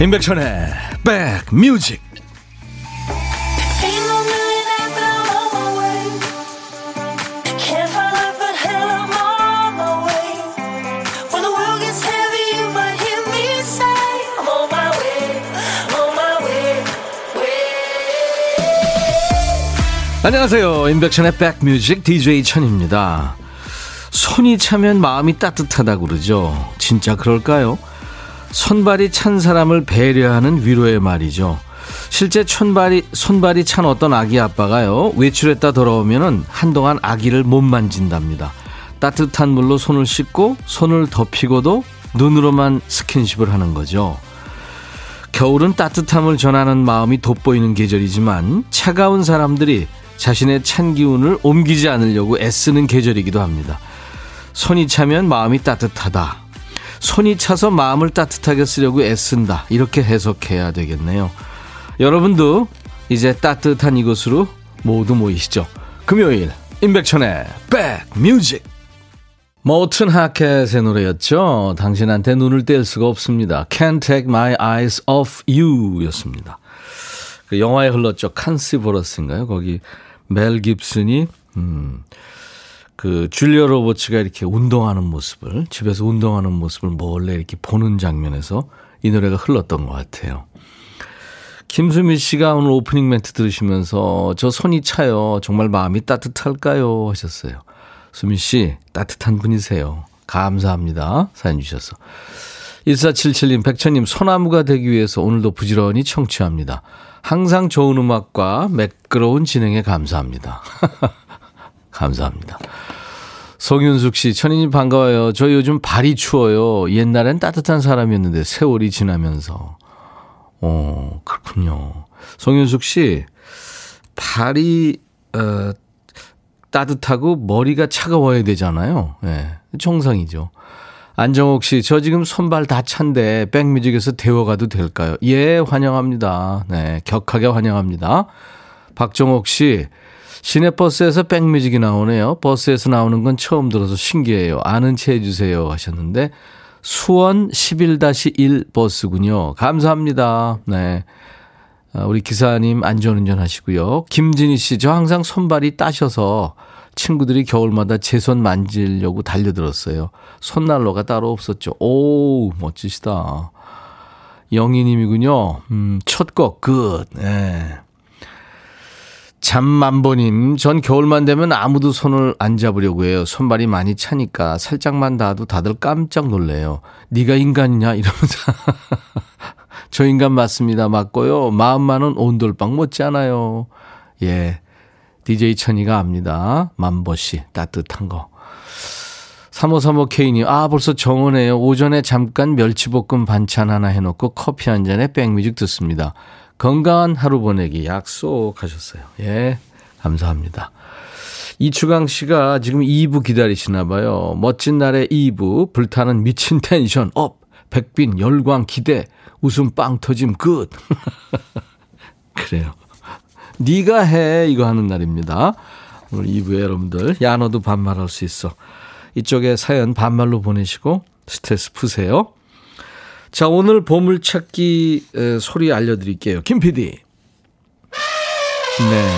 임백천의 백뮤직. 안녕하세요, 임백천의 백뮤직 DJ 천입니다. 손이 차면 마음이 따뜻하다고 그러죠. 진짜 그럴까요? 손발이 찬 사람을 배려하는 위로의 말이죠. 실제 손발이 찬 어떤 아기 아빠가요, 외출했다 돌아오면 한동안 아기를 못 만진답니다. 따뜻한 물로 손을 씻고 손을 덮이고도 눈으로만 스킨십을 하는 거죠. 겨울은 따뜻함을 전하는 마음이 돋보이는 계절이지만 차가운 사람들이 자신의 찬 기운을 옮기지 않으려고 애쓰는 계절이기도 합니다. 손이 차면 마음이 따뜻하다, 손이 차서 마음을 따뜻하게 쓰려고 애쓴다, 이렇게 해석해야 되겠네요. 여러분도 이제 따뜻한 이곳으로 모두 모이시죠. 금요일 임백천의 백뮤직. 모튼 하켓의 노래였죠. 당신한테 눈을 뗄 수가 없습니다. Can't take my eyes off you 였습니다. 그 영화에 흘렀죠. 칸시버러스인가요? 거기 멜 깁슨이 그 줄리아 로버츠가 이렇게 운동하는 모습을, 집에서 운동하는 모습을 몰래 이렇게 보는 장면에서 이 노래가 흘렀던 것 같아요. 김수미 씨가 오늘 오프닝 멘트 들으시면서 저 손이 차요, 정말 마음이 따뜻할까요 하셨어요. 수미 씨, 따뜻한 분이세요. 감사합니다. 사연 주셔서. 1477님, 백천님, 소나무가 되기 위해서 오늘도 부지런히 청취합니다. 항상 좋은 음악과 매끄러운 진행에 감사합니다. 감사합니다. 송윤숙 씨, 천인님 반가워요. 저 요즘 발이 추워요. 옛날엔 따뜻한 사람이었는데 세월이 지나면서. 그렇군요. 송윤숙 씨, 발이 따뜻하고 머리가 차가워야 되잖아요. 네, 정상이죠. 안정옥 씨, 저 지금 손발 다 찬데 백뮤직에서 데워가도 될까요? 예, 환영합니다. 네, 격하게 환영합니다. 박정옥 씨, 시내버스에서 백뮤직이 나오네요. 버스에서 나오는 건 처음 들어서 신기해요. 아는 체 해주세요 하셨는데 수원 11-1 버스군요. 감사합니다. 네, 우리 기사님 안전운전 하시고요. 김진희 씨, 저 항상 손발이 따셔서 친구들이 겨울마다 제 손 만지려고 달려들었어요. 손난로가 따로 없었죠. 오, 멋지시다. 영희님이군요. 첫 곡 끝. 네. 잠만보님, 전 겨울만 되면 아무도 손을 안 잡으려고 해요. 손발이 많이 차니까 살짝만 닿아도 다들 깜짝 놀래요. 네가 인간이냐 이러면서. 저 인간 맞습니다. 맞고요. 마음만은 온돌방 못지않아요. 예, DJ 천이가 압니다. 만보씨, 따뜻한 거. 3535K님, 아 벌써 정오네요. 오전에 잠깐 멸치볶음 반찬 하나 해놓고 커피 한 잔에 백뮤직 듣습니다. 건강한 하루 보내기 약속하셨어요. 예, 감사합니다. 이추강 씨가 지금 2부 기다리시나 봐요. 멋진 날의 2부, 불타는 미친 텐션 업, 백빈 열광 기대, 웃음 빵 터짐 끝. 그래요. 네가 해 이거 하는 날입니다. 오늘 2부에 여러분들, 야 너도 반말할 수 있어. 이쪽에 사연 반말로 보내시고 스트레스 푸세요. 자, 오늘 보물찾기 소리 알려드릴게요. 김PD. 네,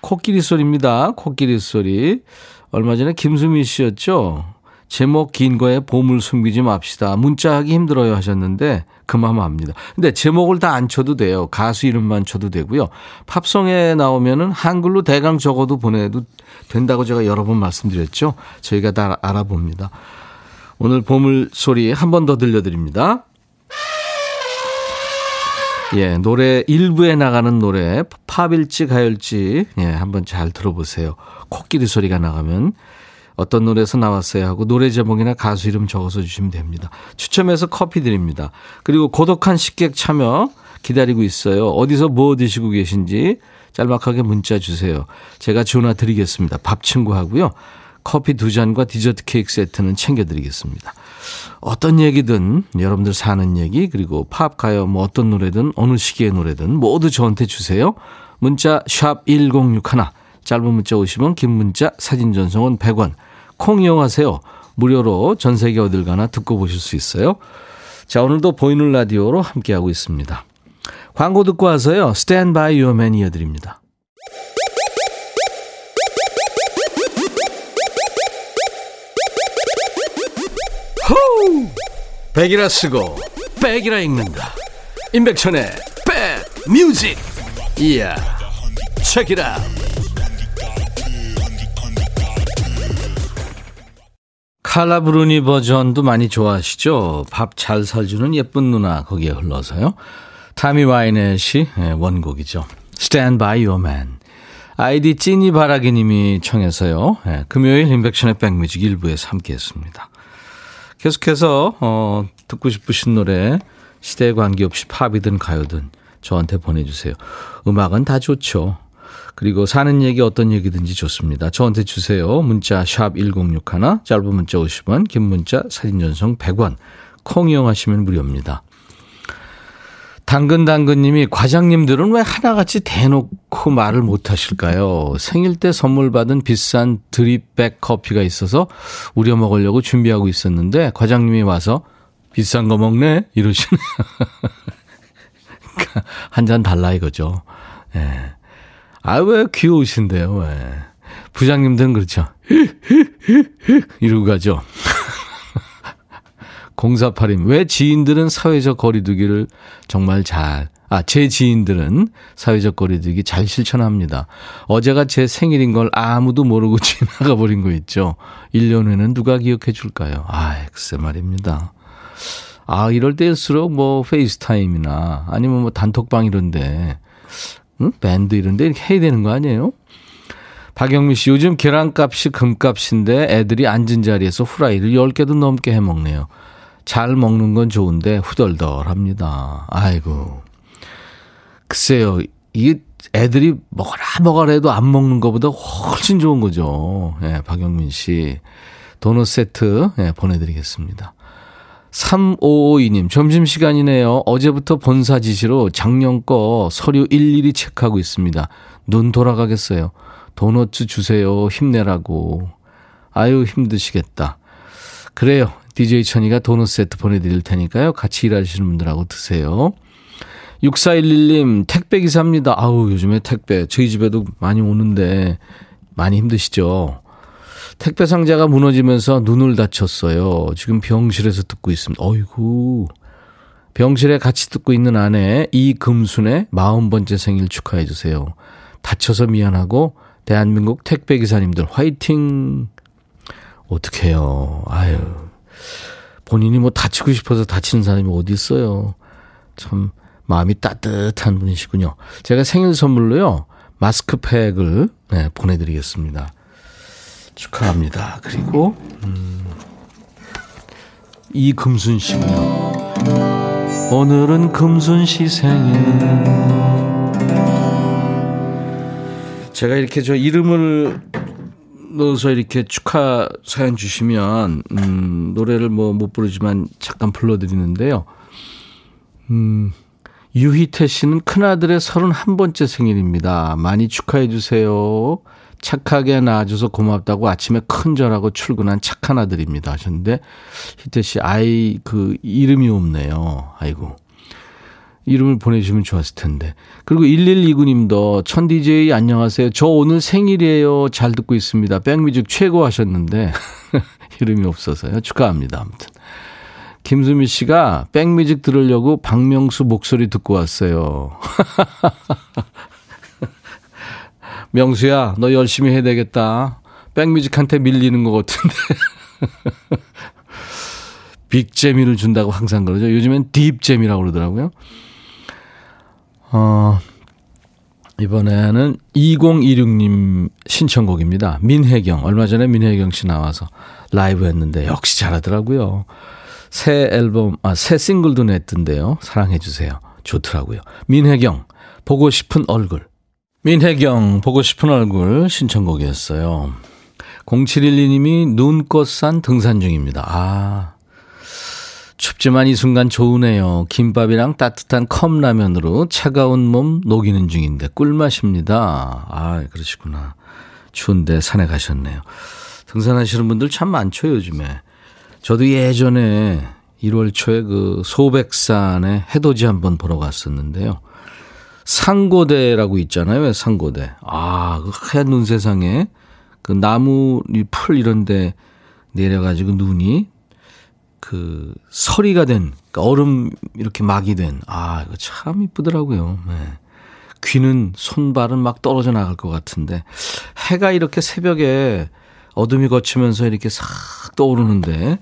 코끼리 소리입니다. 코끼리 소리. 얼마 전에 김수미 씨였죠. 제목 긴 거에 보물 숨기지 맙시다. 문자하기 힘들어요 하셨는데 그만합니다. 근데 제목을 다 안 쳐도 돼요. 가수 이름만 쳐도 되고요. 팝송에 나오면은 한글로 대강 적어도 보내도 된다고 제가 여러 번 말씀드렸죠. 저희가 다 알아봅니다. 오늘 보물 소리 한 번 더 들려드립니다. 예, 노래 일부에 나가는 노래 팝일지 가요일지, 예, 한번 잘 들어보세요. 코끼리 소리가 나가면 어떤 노래에서 나왔어요 하고 노래 제목이나 가수 이름 적어서 주시면 됩니다. 추첨해서 커피 드립니다. 그리고 고독한 식객 참여 기다리고 있어요. 어디서 뭐 드시고 계신지 짤막하게 문자 주세요. 제가 전화 드리겠습니다. 밥 친구하고요. 커피 2잔과 디저트 케이크 세트는 챙겨드리겠습니다. 어떤 얘기든, 여러분들 사는 얘기, 그리고 팝, 가요, 뭐 어떤 노래든, 어느 시기의 노래든 모두 저한테 주세요. 문자 샵 1061, 짧은 문자 50원, 긴 문자 사진 전송은 100원. 콩 이용하세요. 무료로 전 세계 어딜 가나 듣고 보실 수 있어요. 자, 오늘도 보이는 라디오로 함께하고 있습니다. 광고 듣고 와서요. Stand by your man 이어드립니다. 호우! 백이라 쓰고 백이라 읽는다. 임백천의 백뮤직. 이야, 책이라. 칼라 브루니 버전도 많이 좋아하시죠? 밥 잘 사주는 예쁜 누나, 거기에 흘러서요. 타미 와이넷이 원곡이죠. Stand by your man. 아이디 찐이 바라기 님이 청해서요. 금요일 인백션의 백뮤직 일부에서 함께했습니다. 계속해서 듣고 싶으신 노래, 시대에 관계없이 팝이든 가요든 저한테 보내주세요. 음악은 다 좋죠. 그리고 사는 얘기 어떤 얘기든지 좋습니다. 저한테 주세요. 문자 샵 1061, 짧은 문자 50원, 긴 문자 사진 전송 100원, 콩 이용하시면 무료입니다. 당근당근님이 과장님들은 왜 하나같이 대놓고 말을 못하실까요? 생일 때 선물 받은 비싼 드립백 커피가 있어서 우려 먹으려고 준비하고 있었는데 과장님이 와서 비싼 거 먹네? 이러시네. 한 잔 달라 이거죠. 예. 아, 왜 귀여우신데요, 왜. 부장님들은 그렇죠. 이러고 가죠. 0482님, 왜 지인들은 사회적 거리두기를 정말 잘, 제 지인들은 사회적 거리두기 잘 실천합니다. 어제가 제 생일인 걸 아무도 모르고 지나가 버린 거 있죠. 1년 후에는 누가 기억해 줄까요? 글쎄 말입니다. 이럴 때일수록 뭐 페이스타임이나 아니면 뭐 단톡방 이런데, 밴드 이런데 이렇게 해야 되는 거 아니에요? 박영민 씨, 요즘 계란값이 금값인데 애들이 앉은 자리에서 후라이를 10개도 넘게 해먹네요. 잘 먹는 건 좋은데 후덜덜합니다. 아이고, 글쎄요, 이게 애들이 뭐라 해도 안 먹는 것보다 훨씬 좋은 거죠. 예, 박영민 씨 도넛 세트 보내드리겠습니다. 3552님, 점심시간이네요. 어제부터 본사 지시로 작년 거 서류 일일이 체크하고 있습니다. 눈 돌아가겠어요. 도넛 주세요. 힘내라고. 아유, 힘드시겠다. 그래요. DJ 천이가 도넛 세트 보내드릴 테니까요. 같이 일하시는 분들하고 드세요. 6411님, 택배기사입니다. 아우, 요즘에 택배, 저희 집에도 많이 오는데 많이 힘드시죠? 택배 상자가 무너지면서 눈을 다쳤어요. 지금 병실에서 듣고 있습니다. 어이구. 병실에 같이 듣고 있는 아내 이금순의 40번째 생일 축하해 주세요. 다쳐서 미안하고 대한민국 택배기사님들 화이팅. 어떡해요. 아유, 본인이 뭐 다치고 싶어서 다치는 사람이 어디 있어요. 참 마음이 따뜻한 분이시군요. 제가 생일 선물로요, 마스크팩을 보내드리겠습니다. 축하합니다. 그리고 이금순 씨군요. 오늘은 금순 씨 생일. 제가 이렇게 저 이름을 넣어서 이렇게 축하 사연 주시면 노래를 뭐 못 부르지만 잠깐 불러드리는데요. 유희태 씨는 큰아들의 31번째 생일입니다. 많이 축하해 주세요. 착하게 낳아줘서 고맙다고 아침에 큰절하고 출근한 착한 아들입니다 하셨는데, 희태 씨 아이 그 이름이 없네요. 아이고, 이름을 보내주시면 좋았을 텐데. 그리고 1129님도 천 DJ 안녕하세요. 저 오늘 생일이에요. 잘 듣고 있습니다. 백뮤직 최고 하셨는데 이름이 없어서요. 축하합니다. 아무튼 김수미 씨가 백뮤직 들으려고 박명수 목소리 듣고 왔어요. 명수야, 너 열심히 해야 되겠다. 백뮤직한테 밀리는 것 같은데. 빅재미를 준다고 항상 그러죠. 요즘엔 딥재미라고 그러더라고요. 이번에는 2026님 신청곡입니다. 민혜경. 얼마 전에 민혜경 씨 나와서 라이브 했는데 역시 잘하더라고요. 새 앨범, 새 싱글도 냈던데요. 사랑해 주세요. 좋더라고요. 민혜경, 보고 싶은 얼굴. 민혜경, 보고 싶은 얼굴 신청곡이었어요. 0712님이 눈꽃 산 등산 중입니다. 춥지만 이 순간 좋으네요. 김밥이랑 따뜻한 컵라면으로 차가운 몸 녹이는 중인데 꿀맛입니다. 그러시구나. 추운데 산에 가셨네요. 등산하시는 분들 참 많죠, 요즘에. 저도 예전에 1월 초에 그 소백산에 해돋이 한번 보러 갔었는데요. 상고대라고 있잖아요. 왜 상고대. 아, 그 하얀 눈 세상에 그 나무 풀 이런 데 내려가지고 눈이 그 서리가 된, 그러니까 얼음 이렇게 막이 된, 아, 이거 참 이쁘더라고요. 네. 귀는 손발은 막 떨어져 나갈 것 같은데 해가 이렇게 새벽에 어둠이 걷히면서 이렇게 싹 떠오르는데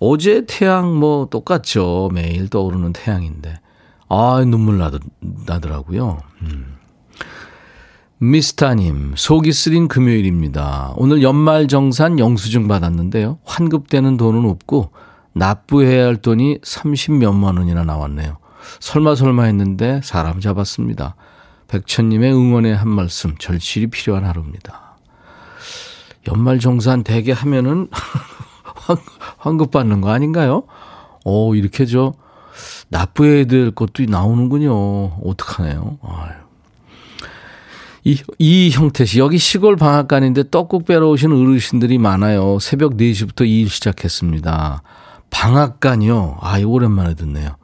어제 태양 뭐 똑같죠. 매일 떠오르는 태양인데 아 눈물 나더라고요. 미스타님, 속이 쓰린 금요일입니다. 오늘 연말정산 영수증 받았는데요. 환급되는 돈은 없고 납부해야 할 돈이 30몇만 원이나 나왔네요. 설마 했는데 사람 잡았습니다. 백천님의 응원의 한 말씀 절실히 필요한 하루입니다. 연말정산 대개 하면은 환급받는 거 아닌가요? 오, 이렇게 저 납부해야 될 것도 나오는군요. 어떡하네요. 이 형태 씨, 여기 시골 방앗간인데 떡국 빼러 오신 어르신들이 많아요. 새벽 4시부터 이 일 시작했습니다. 방앗간이요? 아, 이거 오랜만에 듣네요.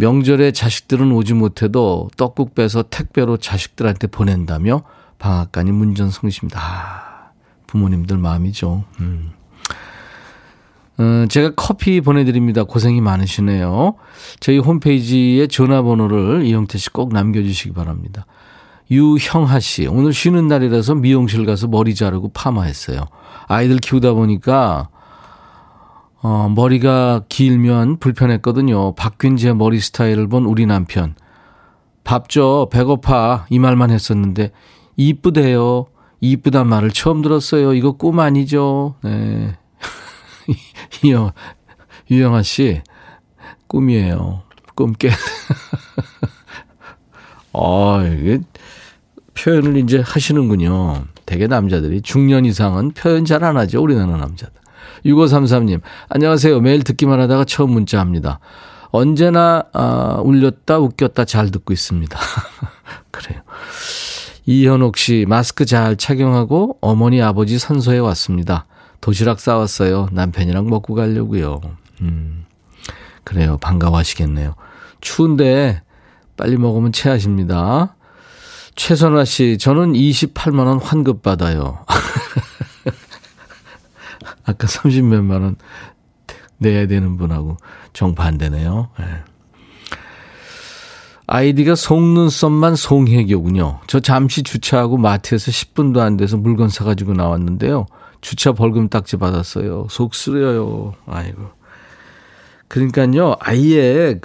명절에 자식들은 오지 못해도 떡국 빼서 택배로 자식들한테 보낸다며 방앗간이 문전성시입니다. 아, 부모님들 마음이죠. 제가 커피 보내드립니다. 고생이 많으시네요. 저희 홈페이지에 전화번호를 이영태 씨 꼭 남겨주시기 바랍니다. 유형하 씨, 오늘 쉬는 날이라서 미용실 가서 머리 자르고 파마했어요. 아이들 키우다 보니까 머리가 길면 불편했거든요. 바뀐 제 머리 스타일을 본 우리 남편. 밥 줘, 배고파 이 말만 했었는데 이쁘대요. 이쁘단 말을 처음 들었어요. 이거 꿈 아니죠? 네. 유형아 씨, 꿈이에요. 꿈 깨. 이게 표현을 이제 하시는군요. 대개 남자들이 중년 이상은 표현 잘 안 하죠. 우리나라 남자들. 6533님, 안녕하세요. 매일 듣기만 하다가 처음 문자합니다. 언제나 울렸다 웃겼다 잘 듣고 있습니다. 그래요. 이현옥 씨, 마스크 잘 착용하고 어머니 아버지 산소에 왔습니다. 도시락 싸왔어요. 남편이랑 먹고 가려고요. 그래요. 반가워하시겠네요. 추운데 빨리 먹으면 체하십니다. 최선화 씨, 저는 28만 원 환급 받아요. 아까 30몇만 원 내야 되는 분하고 정반대네요. 네. 아이디가 속눈썹만 송혜교군요. 저 잠시 주차하고 마트에서 10분도 안 돼서 물건 사가지고 나왔는데요. 주차 벌금 딱지 받았어요. 속 쓰려요. 아이고. 그러니까요, 아예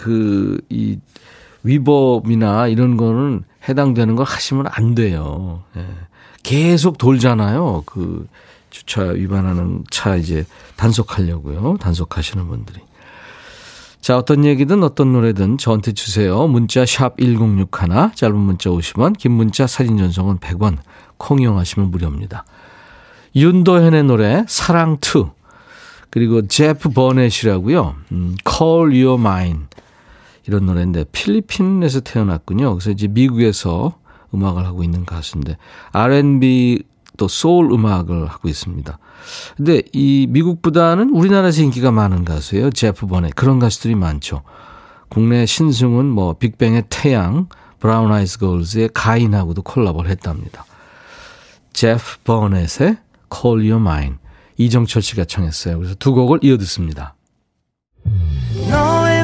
이 위법이나 이런 거는 해당되는 걸 하시면 안 돼요. 예. 계속 돌잖아요. 그 주차 위반하는 차 이제 단속하려고요. 단속하시는 분들이. 자, 어떤 얘기든 어떤 노래든 저한테 주세요. 문자 샵 1061, 짧은 문자 50원, 긴 문자 사진 전송은 100원, 콩 이용하시면 무료입니다. 윤도현의 노래 사랑2, 그리고 제프 버넷이라고요. Call Your Mine 이런 노래인데 필리핀에서 태어났군요. 그래서 이제 미국에서 음악을 하고 있는 가수인데 R&B 또 소울 음악을 하고 있습니다. 근데 이 미국보다는 우리나라에서 인기가 많은 가수예요. 제프 버넷. 그런 가수들이 많죠. 국내 신승훈, 뭐 빅뱅의 태양, 브라운 아이즈 걸즈의 가인하고도 콜라보를 했답니다. 제프 버넷의 Call Your Mine. 이정철 씨가 청했어요. 그래서 두 곡을 이어 듣습니다. 너의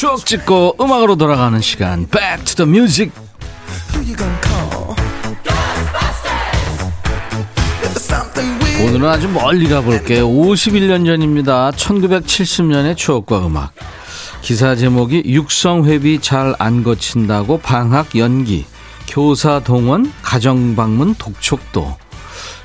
추억 찍고 음악으로 돌아가는 시간 Back to the Music. 오늘은 아주 멀리 가볼게요. 51년 전입니다. 1970년의 추억과 음악. 기사 제목이 육성회비 잘 안 거친다고 방학 연기, 교사 동원, 가정방문 독촉도.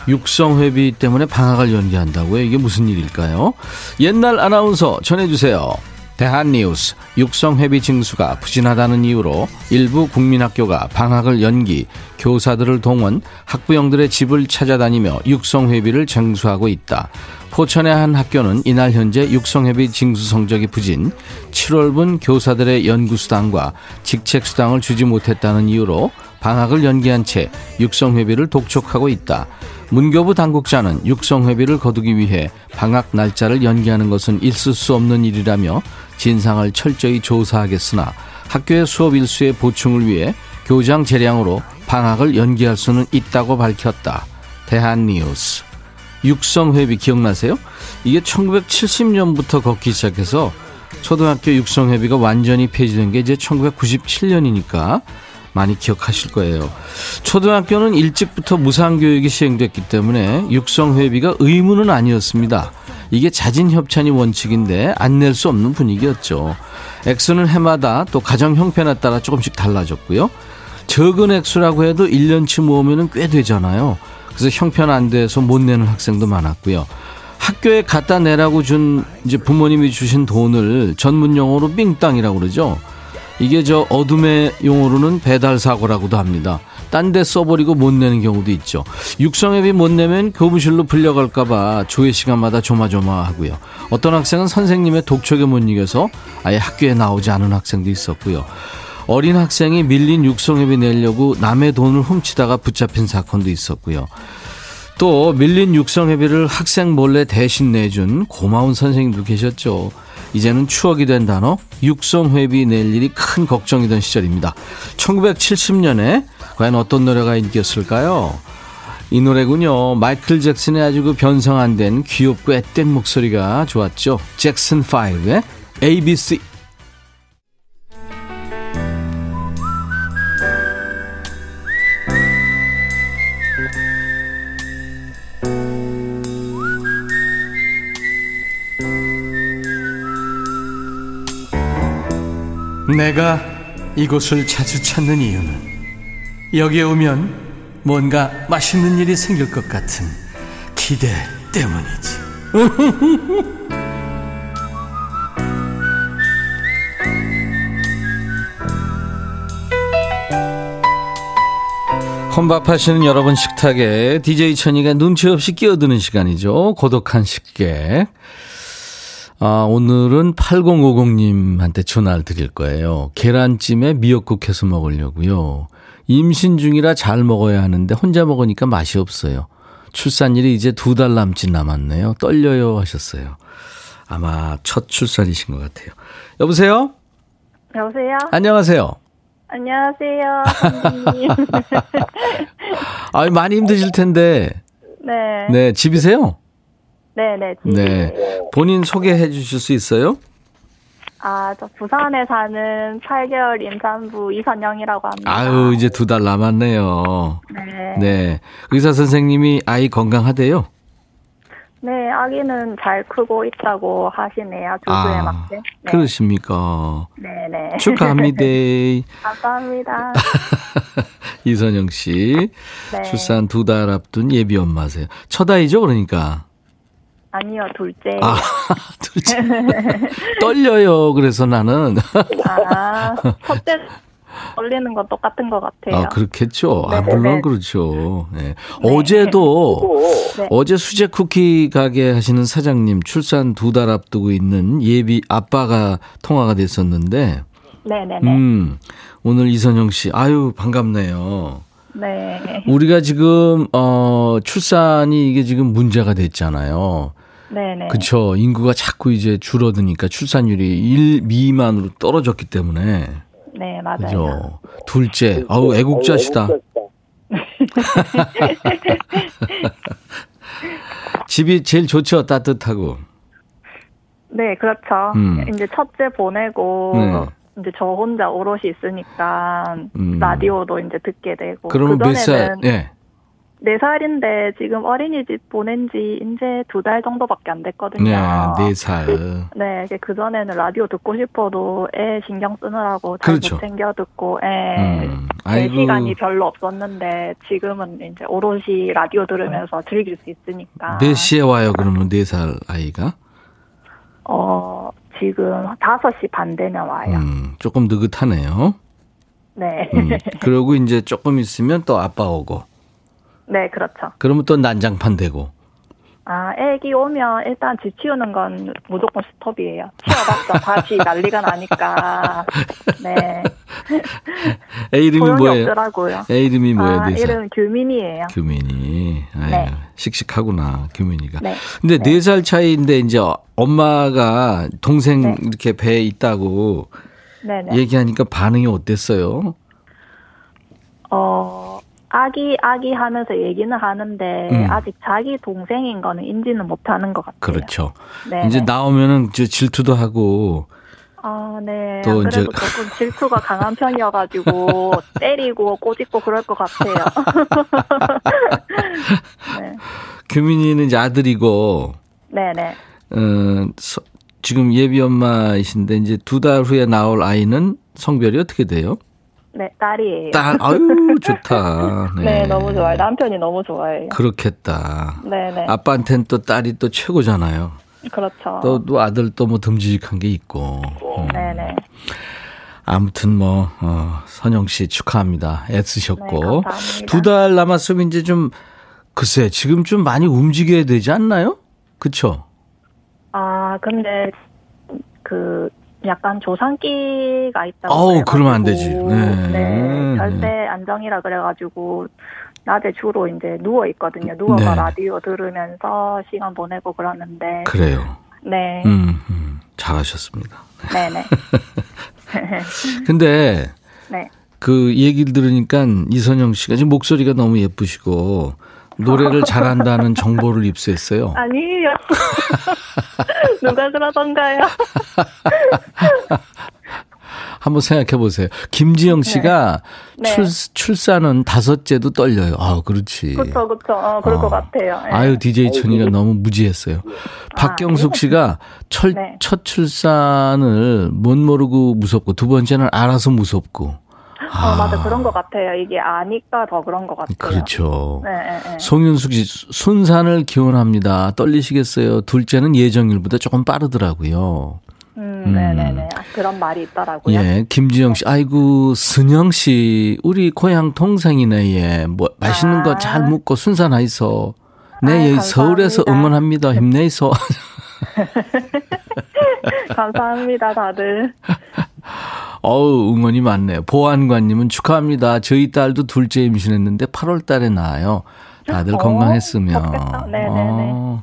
육성회비 때문에 방학을 연기한다고요? 이게 무슨 일일까요? 옛날 아나운서 전해주세요. 대한뉴스, 육성회비 징수가 부진하다는 이유로 일부 국민학교가 방학을 연기, 교사들을 동원, 학부형들의 집을 찾아다니며 육성회비를 징수하고 있다. 포천의 한 학교는 이날 현재 육성회비 징수 성적이 부진, 7월분 교사들의 연구수당과 직책수당을 주지 못했다는 이유로 방학을 연기한 채 육성회비를 독촉하고 있다. 문교부 당국자는 육성회비를 거두기 위해 방학 날짜를 연기하는 것은 있을 수 없는 일이라며 진상을 철저히 조사하겠으나 학교의 수업 일수의 보충을 위해 교장 재량으로 방학을 연기할 수는 있다고 밝혔다. 대한뉴스. 육성회비 기억나세요? 이게 1970년부터 걷기 시작해서 초등학교 육성회비가 완전히 폐지된 게 이제 1997년이니까 많이 기억하실 거예요. 초등학교는 일찍부터 무상교육이 시행됐기 때문에 육성회비가 의무는 아니었습니다. 이게 자진협찬이 원칙인데 안 낼 수 없는 분위기였죠. 액수는 해마다 또 가정 형편에 따라 조금씩 달라졌고요. 적은 액수라고 해도 1년치 모으면 꽤 되잖아요. 그래서 형편 안 돼서 못 내는 학생도 많았고요. 학교에 갖다 내라고 준 이제 부모님이 주신 돈을 전문 용어로 삥땅이라고 그러죠. 이게 저 어둠의 용어로는 배달사고라고도 합니다. 딴 데 써버리고 못 내는 경우도 있죠. 육성회비 못 내면 교무실로 불려갈까봐 조회 시간마다 조마조마하고요. 어떤 학생은 선생님의 독촉에 못 이겨서 아예 학교에 나오지 않은 학생도 있었고요. 어린 학생이 밀린 육성회비 내려고 남의 돈을 훔치다가 붙잡힌 사건도 있었고요. 또 밀린 육성회비를 학생 몰래 대신 내준 고마운 선생님도 계셨죠. 이제는 추억이 된 단어 육성회비 낼 일이 큰 걱정이던 시절입니다. 1970년에 과연 어떤 노래가 인기였을까요? 이 노래군요. 마이클 잭슨의 아주 그 변성 안 된 귀엽고 앳된 목소리가 좋았죠. 잭슨 5의 ABC. 내가 이곳을 자주 찾는 이유는 여기에 오면 뭔가 맛있는 일이 생길 것 같은 기대 때문이지. 혼밥하시는 여러분 식탁에 DJ 천이가 눈치 없이 끼어드는 시간이죠. 고독한 식객. 아, 오늘은 8050님한테 전화를 드릴 거예요. 계란찜에 미역국 해서 먹으려고요. 임신 중이라 잘 먹어야 하는데 혼자 먹으니까 맛이 없어요. 출산일이 이제 2달 남짓 남았네요. 떨려요 하셨어요. 아마 첫 출산이신 것 같아요. 여보세요? 여보세요? 안녕하세요. 안녕하세요, 선생님. 아, 많이 힘드실 텐데. 네. 네, 집이세요? 네네. 네. 본인 소개해 주실 수 있어요? 아, 저 부산에 사는 8개월 임산부 이선영이라고 합니다. 아유, 이제 2달 남았네요. 네. 네. 의사 선생님이 아이 건강하대요? 네, 아기는 잘 크고 있다고 하시네요. 조수에 맞게. 네. 그러십니까? 네네. 축하합니다. 감사합니다. 이선영 씨. 네. 출산 2달 앞둔 예비 엄마세요. 첫 아이죠, 그러니까? 아니요, 둘째. 아, 둘째. 떨려요, 그래서 나는. 아, 첫째 떨리는 건 똑같은 것 같아요. 아, 그렇겠죠. 아, 물론 그렇죠. 네. 네. 어제도, 네. 어제 수제 쿠키 가게 하시는 사장님 출산 2달 앞두고 있는 예비 아빠가 통화가 됐었는데. 네네네. 오늘 이선영 씨, 아유, 반갑네요. 네. 우리가 지금, 출산이 이게 지금 문제가 됐잖아요. 네네. 그렇죠. 인구가 자꾸 이제 줄어드니까 출산율이 1 미만으로 떨어졌기 때문에. 네, 맞아요. 그렇죠. 둘째, 아우 애국자시다. 집이 제일 좋죠, 따뜻하고. 네, 그렇죠. 이제 첫째 보내고 이제 저 혼자 오롯이 있으니까 라디오도 이제 듣게 되고. 그러면 몇 살? 예. 4살인데 지금 어린이집 보낸 지 이제 2달 정도밖에 안 됐거든요. 야, 4살. 네, 그전에는 라디오 듣고 싶어도 애 신경 쓰느라고 잘 못 그렇죠. 챙겨 듣고 애 시간이 별로 없었는데 지금은 이제 오롯이 라디오 들으면서 즐길 수 있으니까. 몇 시에 와요, 그러면 4살 아이가? 지금 5시 반 되면 와요. 조금 느긋하네요. 네. 그러고 이제 조금 있으면 또 아빠 오고. 네, 그렇죠. 그러면 또 난장판 되고. 아, 애기 오면 일단 집 치우는 건 무조건 스톱이에요. 치워봤자 다시 난리가 나니까. 네. 애 이름이 뭐예요? 없더라고요. 애 이름이 뭐예요? 아, 이름 규민이에요. 규민이. 아유, 네. 씩씩하구나, 규민이가. 네. 근데 네 살 차이인데 이제 엄마가 동생 네. 이렇게 배에 있다고 네, 네. 얘기하니까 반응이 어땠어요? 아기 하면서 얘기는 하는데 아직 자기 동생인 거는 인지는 못하는 것 같아요. 그렇죠. 네네. 이제 나오면은 질투도 하고. 아, 네. 또 그래도 이제 조금 질투가 강한 편이어가지고 때리고 꼬집고 그럴 것 같아요. 네. 규민이는 이제 아들이고. 네네. 지금 예비 엄마이신데 이제 2달 후에 나올 아이는 성별이 어떻게 돼요? 네, 딸이에요. 딸, 아유, 좋다. 네. 네, 너무 좋아요. 남편이 너무 좋아해요. 그렇겠다. 네네. 아빠한테는 또 딸이 또 최고잖아요. 그렇죠. 또 아들 또 뭐 듬직한 게 있고. 네네. 아무튼 뭐, 선영 씨 축하합니다. 애쓰셨고. 네, 2달 남았으면 이제 좀, 글쎄, 지금 좀 많이 움직여야 되지 않나요? 그쵸? 아, 근데, 약간 조상기가 있다고. 어우, 그러면 안 되지. 네. 네. 절대 안정이라 그래가지고, 낮에 주로 이제 누워있거든요. 누워서 네. 라디오 들으면서 시간 보내고 그러는데. 그래요. 네. 잘하셨습니다. 네네. 근데, 네. 그 얘기를 들으니까 이선영 씨가 지금 목소리가 너무 예쁘시고, 노래를 잘한다는 정보를 입수했어요. 아니에요. 누가 그러던가요? 한번 생각해 보세요. 김지영 씨가 네. 출산은 5째도 떨려요. 아, 그렇지. 그렇죠, 그렇죠. 그럴 것 같아요. 네. 아유, DJ 천이가 너무 무지했어요. 박경숙 씨가 네. 첫 출산을 못 모르고 무섭고, 2번째는 알아서 무섭고. 맞아. 그런 것 같아요. 이게 아니까 더 그런 것 같아요. 그렇죠. 네. 송윤숙 씨, 순산을 기원합니다. 떨리시겠어요? 2째는 예정일보다 조금 빠르더라고요. 네네네. 그런 말이 있더라고요. 예, 김지영 씨, 아이고, 순영 씨, 우리 고향 동생이네, 예. 뭐, 맛있는 거 잘 먹고 순산하이소. 네, 예, 서울에서 응원합니다. 힘내이소. 감사합니다, 다들. 어우, 응원이 많네요. 보안관님은 축하합니다. 저희 딸도 2째 임신했는데 8월 달에 낳아요. 다들 건강했으면. 네네네.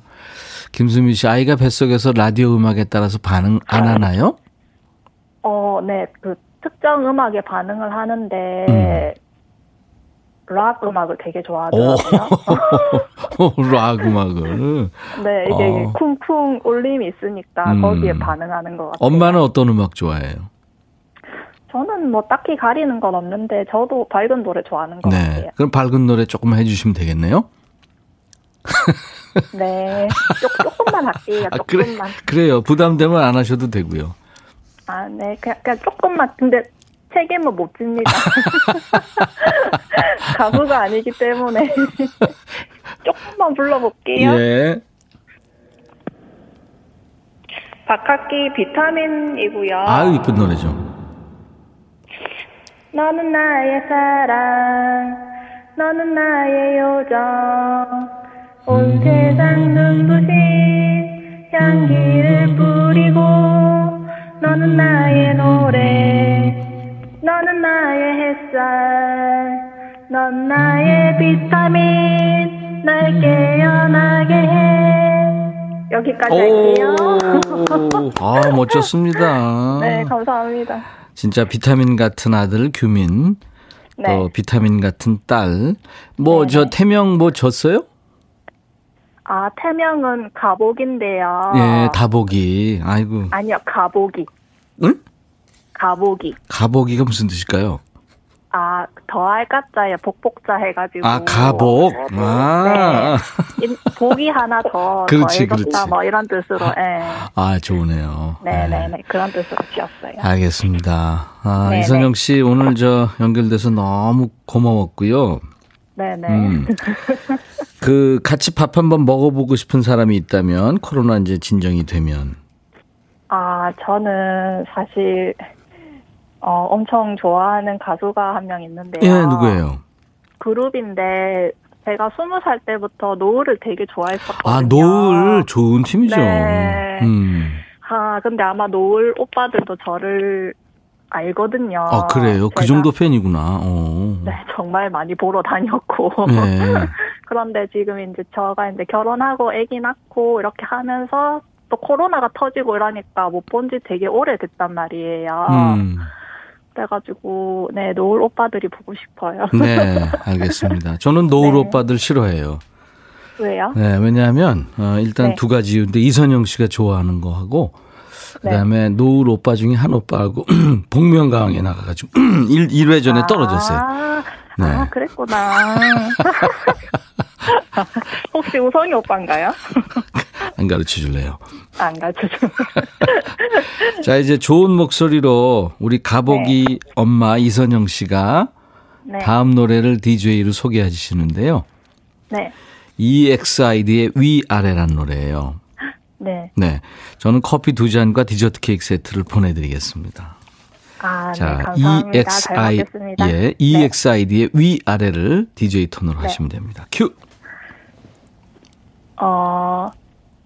김수미 씨, 아이가 뱃속에서 라디오 음악에 따라서 반응 안 하나요? 네. 그 특정 음악에 반응을 하는데 락 음악을 되게 좋아하더라고요. 락 음악을. 네, 이게 쿵쿵 울림이 있으니까 거기에 반응하는 것 같아요. 엄마는 어떤 음악 좋아해요? 저는 뭐 딱히 가리는 건 없는데 저도 밝은 노래 좋아하는 것 같아요. 그럼 밝은 노래 조금 해주시면 되겠네요? 네. 조금만 할게요. 조금만. 아, 그래요. 부담되면 안 하셔도 되고요. 아, 네. 그냥 조금만. 근데 책임은 못 집니다. 가수가 아니기 때문에. 조금만 불러볼게요. 예. 박학기 비타민이고요. 아유, 이쁜 노래죠. 너는 나의 사랑, 너는 나의 요정, 온 세상 눈부신 향기를 뿌리고, 너는 나의 노래, 너는 나의 햇살, 넌 나의 비타민, 날 깨어나게 해. 여기까지 할게요. 아, 멋졌습니다. 네, 감사합니다. 진짜 비타민 같은 아들 규민, 네. 또 비타민 같은 딸. 뭐 저 태명 뭐 줬어요? 아, 태명은 가복인데요. 예, 다복이. 아이고. 아니요, 가복이. 응? 가보기. 가보기가 무슨 뜻일까요? 아, 더할 까자에 복복자 해가지고. 아, 가복. 아. 네. 복이 하나 더. 그렇지, 더 그렇지. 뭐 이런 뜻으로, 예. 아, 좋으네요. 네네네. 그런 뜻으로 지었어요. 알겠습니다. 아, 네네. 이선영 씨, 오늘 저 연결돼서 너무 고마웠고요. 네네. 그, 같이 밥 한번 먹어보고 싶은 사람이 있다면, 코로나 이제 진정이 되면. 아, 저는 사실, 엄청 좋아하는 가수가 한 명 있는데요. 예, 누구예요? 그룹인데, 제가 20살 때부터 노을을 되게 좋아했었거든요. 아, 노을 좋은 팀이죠. 네. 아, 근데 아마 노을 오빠들도 저를 알거든요. 아, 그래요? 그 정도 팬이구나. 오. 네, 정말 많이 보러 다녔고. 네. 그런데 지금 이제 제가 이제 결혼하고 아기 낳고 이렇게 하면서 또 코로나가 터지고 이러니까 못 본 지 되게 오래됐단 말이에요. 그래가지고 네, 노을 오빠들이 보고 싶어요. 네, 알겠습니다. 저는 노을 네. 오빠들 싫어해요. 왜요? 네, 왜냐하면 일단 네. 두 가지 이유인데 이선영 씨가 좋아하는 거하고 그다음에 네. 노을 오빠 중에 한 오빠하고 복면가왕에 나가가지고 1회전에 떨어졌어요. 아, 네. 아, 그랬구나. 혹시 우성이 오빠인가요? 안 가르쳐줄래요? 안 가르쳐줘. 자, 이제 좋은 목소리로 우리 가보기 네. 엄마 이선영 씨가 네. 다음 노래를 DJ로 소개해 주시는데요. 네. EXID의 위아래란 노래예요. 네. 네. 저는 커피 2잔과 디저트 케이크 세트를 보내드리겠습니다. 아, 자, 네, 감사합니다. 예, EXID의 네. 위아래를 DJ 톤으로 네. 하시면 됩니다. 큐!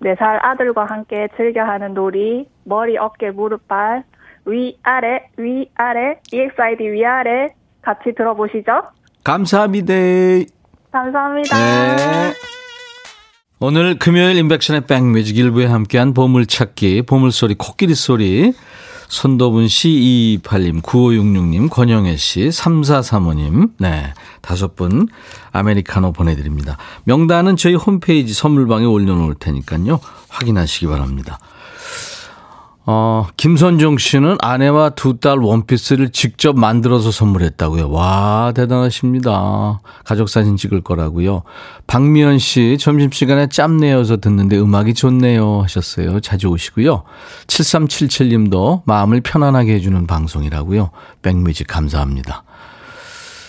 4살 아들과 함께 즐겨하는 놀이, 머리, 어깨, 무릎, 발, 위아래, 위아래, EXID 위아래 같이 들어보시죠. 감사합니다. 감사합니다. 네. 오늘 금요일 임백천의 백뮤직 일부에 함께한 보물찾기, 보물소리, 코끼리 소리, 손도분 씨, 228님, 9566님, 권영애 씨, 3435님, 네, 5분 아메리카노 보내드립니다. 명단은 저희 홈페이지 선물방에 올려놓을 테니까요. 확인하시기 바랍니다. 김선종 씨는 아내와 두 딸 원피스를 직접 만들어서 선물했다고요. 와, 대단하십니다. 가족사진 찍을 거라고요. 박미연 씨, 점심시간에 짬 내어서 듣는데 음악이 좋네요 하셨어요. 자주 오시고요. 7377님도 마음을 편안하게 해주는 방송이라고요. 백뮤직 감사합니다.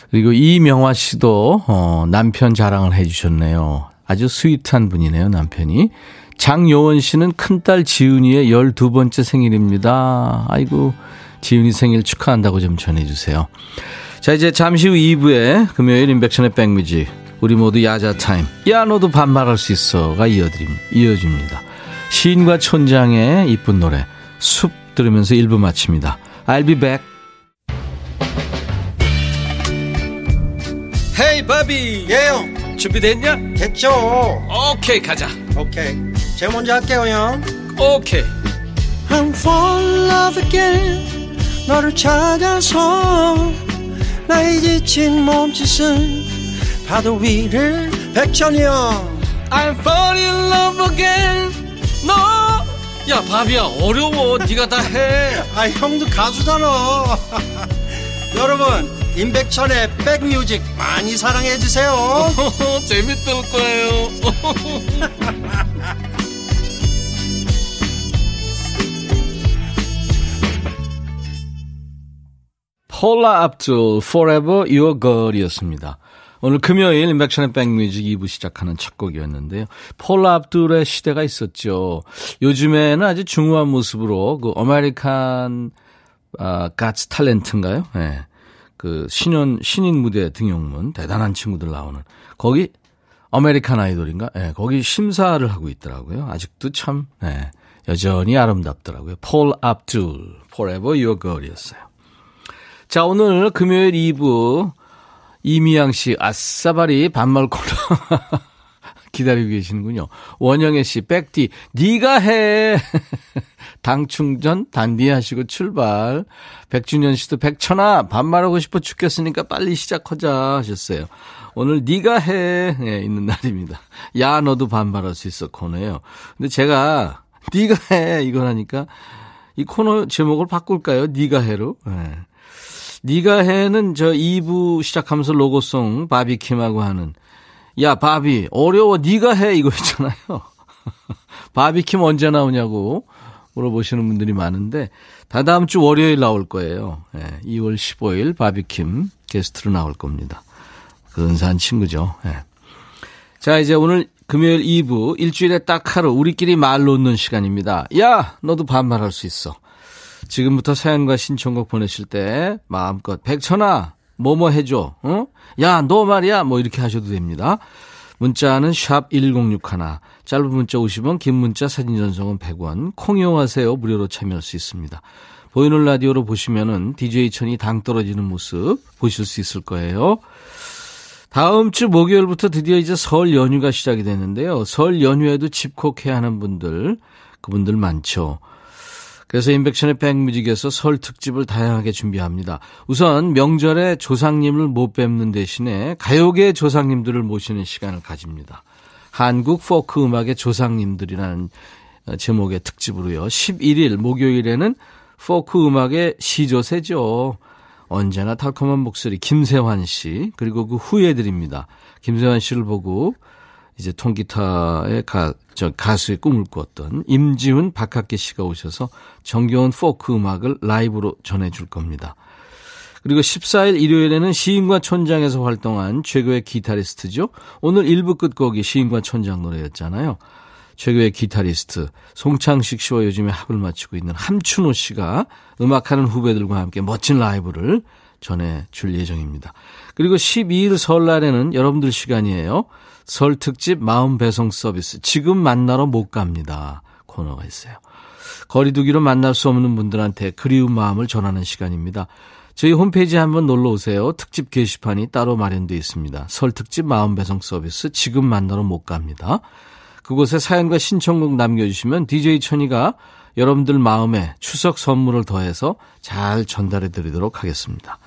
그리고 이명화 씨도 남편 자랑을 해주셨네요. 아주 스윗한 분이네요, 남편이. 장요원 씨는 큰딸 지은이의 12번째 생일입니다. 아이고, 지은이 생일 축하한다고 좀 전해주세요. 자, 이제 잠시 후 2부에 금요일 임백천의 백뮤직 우리 모두 야자타임, 야 너도 반말할 수 있어가 이어집니다. 시인과 촌장의 이쁜 노래 숲 들으면서 1부 마칩니다. I'll be back. Hey, 바비. 예요. 준비됐냐? 됐죠. 오케이, 가자. 오케이. 제가 먼저 할게요, 형. 오케이. I'm fall in love again. 너를 찾아서 나의 지친 몸짓은 파도 위를 백천이 형. I'm fall in love again. 너. No. 야, 바비야, 어려워. 네가 다 해. 아, 형도 가수잖아. 여러분. 임백천의 백뮤직 많이 사랑해 주세요. 재밌을 거예요. 폴라 압둘 Forever Your Girl이었습니다. 오늘 금요일 임백천의 백뮤직 2부 시작하는 첫 곡이었는데요. 폴라 압둘의 시대가 있었죠. 요즘에는 아주 중후한 모습으로 그 아메리칸 갓 탤런트인가요? 네. 그 신인 무대 등용문 대단한 친구들 나오는 거기 아메리칸 아이돌인가? 예, 거기 심사를 하고 있더라고요. 아직도 참 예, 여전히 아름답더라고요. 폴 압둘 Forever Your Girl이었어요. 자, 오늘 금요일 2부 이미양 씨 아싸바리 반말 코너 기다리고 계시는군요. 원영애 씨 백디 네가 해. 당충전 단디하시고 출발. 백준현 씨도 백천아 반말하고 싶어 죽겠으니까 빨리 시작하자 하셨어요. 오늘 네가 해 네, 있는 날입니다. 야 너도 반말할 수 있어 코너예요. 근데 제가 네가 해 이걸 하니까 이 코너 제목을 바꿀까요? 니가 해로. 네. 니가 해는 저 2부 시작하면서 로고송 바비킴하고 하는 야 바비 어려워 니가 해 이거 있잖아요. 바비킴 언제 나오냐고 물어보시는 분들이 많은데 다다음 주 월요일 나올 거예요. 네. 2월 15일 바비킴 게스트로 나올 겁니다. 그 근사한 친구죠. 네. 자 이제 오늘 금요일 2부 일주일에 딱 하루 우리끼리 말 놓는 시간입니다. 야 너도 반말할 수 있어. 지금부터 사연과 신청곡 보내실 때 마음껏 백천아 뭐뭐 해줘. 어? 야 너 말이야 뭐 이렇게 하셔도 됩니다. 문자는 샵 1061 짧은 문자 50원 긴 문자 사진 전송은 100원 콩 이용하세요. 무료로 참여할 수 있습니다. 보이는 라디오로 보시면은 DJ 천이 당 떨어지는 모습 보실 수 있을 거예요. 다음 주 목요일부터 드디어 이제 설 연휴가 시작이 되는데요. 설 연휴에도 집콕해야 하는 분들, 그분들 많죠. 그래서 임백천의 백뮤직에서 설 특집을 다양하게 준비합니다. 우선 명절에 조상님을 못 뵙는 대신에 가요계의 조상님들을 모시는 시간을 가집니다. 한국 포크 음악의 조상님들이라는 제목의 특집으로요. 11일 목요일에는 포크 음악의 시조세죠. 언제나 달콤한 목소리 김세환 씨 그리고 그 후예 드립니다. 김세환 씨를 보고 이제 통기타의 가수의 꿈을 꾸었던 임지훈, 박학기 씨가 오셔서 정겨운 포크 음악을 라이브로 전해줄 겁니다. 그리고 14일 일요일에는 시인과 촌장에서 활동한 최고의 기타리스트죠. 오늘 1부 끝곡이 시인과 촌장 노래였잖아요. 최고의 기타리스트 송창식 씨와 요즘에 합을 맞추고 있는 함춘호 씨가 음악하는 후배들과 함께 멋진 라이브를 전해줄 예정입니다. 그리고 12일 설날에는 여러분들 시간이에요. 설 특집 마음 배송 서비스 지금 만나러 못 갑니다. 코너가 있어요. 거리 두기로 만날 수 없는 분들한테 그리운 마음을 전하는 시간입니다. 저희 홈페이지에 한번 놀러오세요. 특집 게시판이 따로 마련되어 있습니다. 설 특집 마음 배송 서비스 지금 만나러 못 갑니다. 그곳에 사연과 신청곡 남겨주시면 DJ 천이가 여러분들 마음에 추석 선물을 더해서 잘 전달해드리도록 하겠습니다.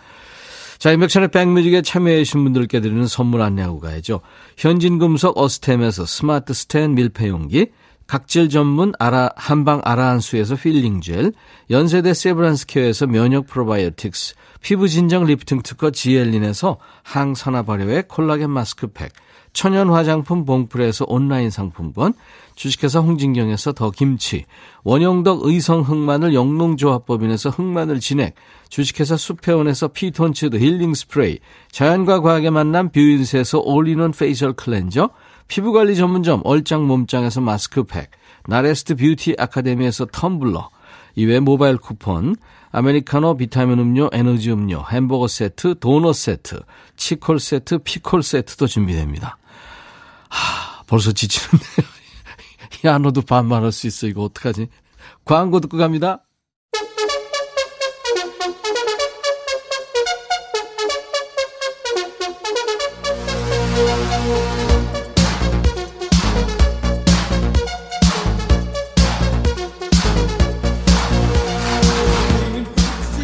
자, 임백천의 백뮤직에 참여해주신 분들께 드리는 선물 안내하고 가야죠. 현진금속 어스템에서 스마트 스탠 밀폐용기, 각질 전문 한방 아라한수에서 필링젤, 연세대 세브란스케어에서 면역 프로바이오틱스, 피부진정 리프팅 특허 지엘린에서 항산화 발효의 콜라겐 마스크팩, 천연 화장품 봉프레에서 온라인 상품권, 주식회사 홍진경에서 더 김치, 원영덕 의성 흑마늘 영농조합법인에서 흑마늘 진액, 주식회사 수페온에서 피톤치드 힐링 스프레이, 자연과 과학의 만남 뷰인스에서 올인원 페이셜 클렌저, 피부관리 전문점 얼짱 몸짱에서 마스크팩, 나레스트 뷰티 아카데미에서 텀블러, 이외 모바일 쿠폰, 아메리카노, 비타민 음료, 에너지 음료, 햄버거 세트, 도넛 세트, 치콜 세트, 피콜 세트도 준비됩니다. 하, 벌써 지치는데요. 야, 너도 반말할 수 있어. 이거 어떡하지? 광고 듣고 갑니다.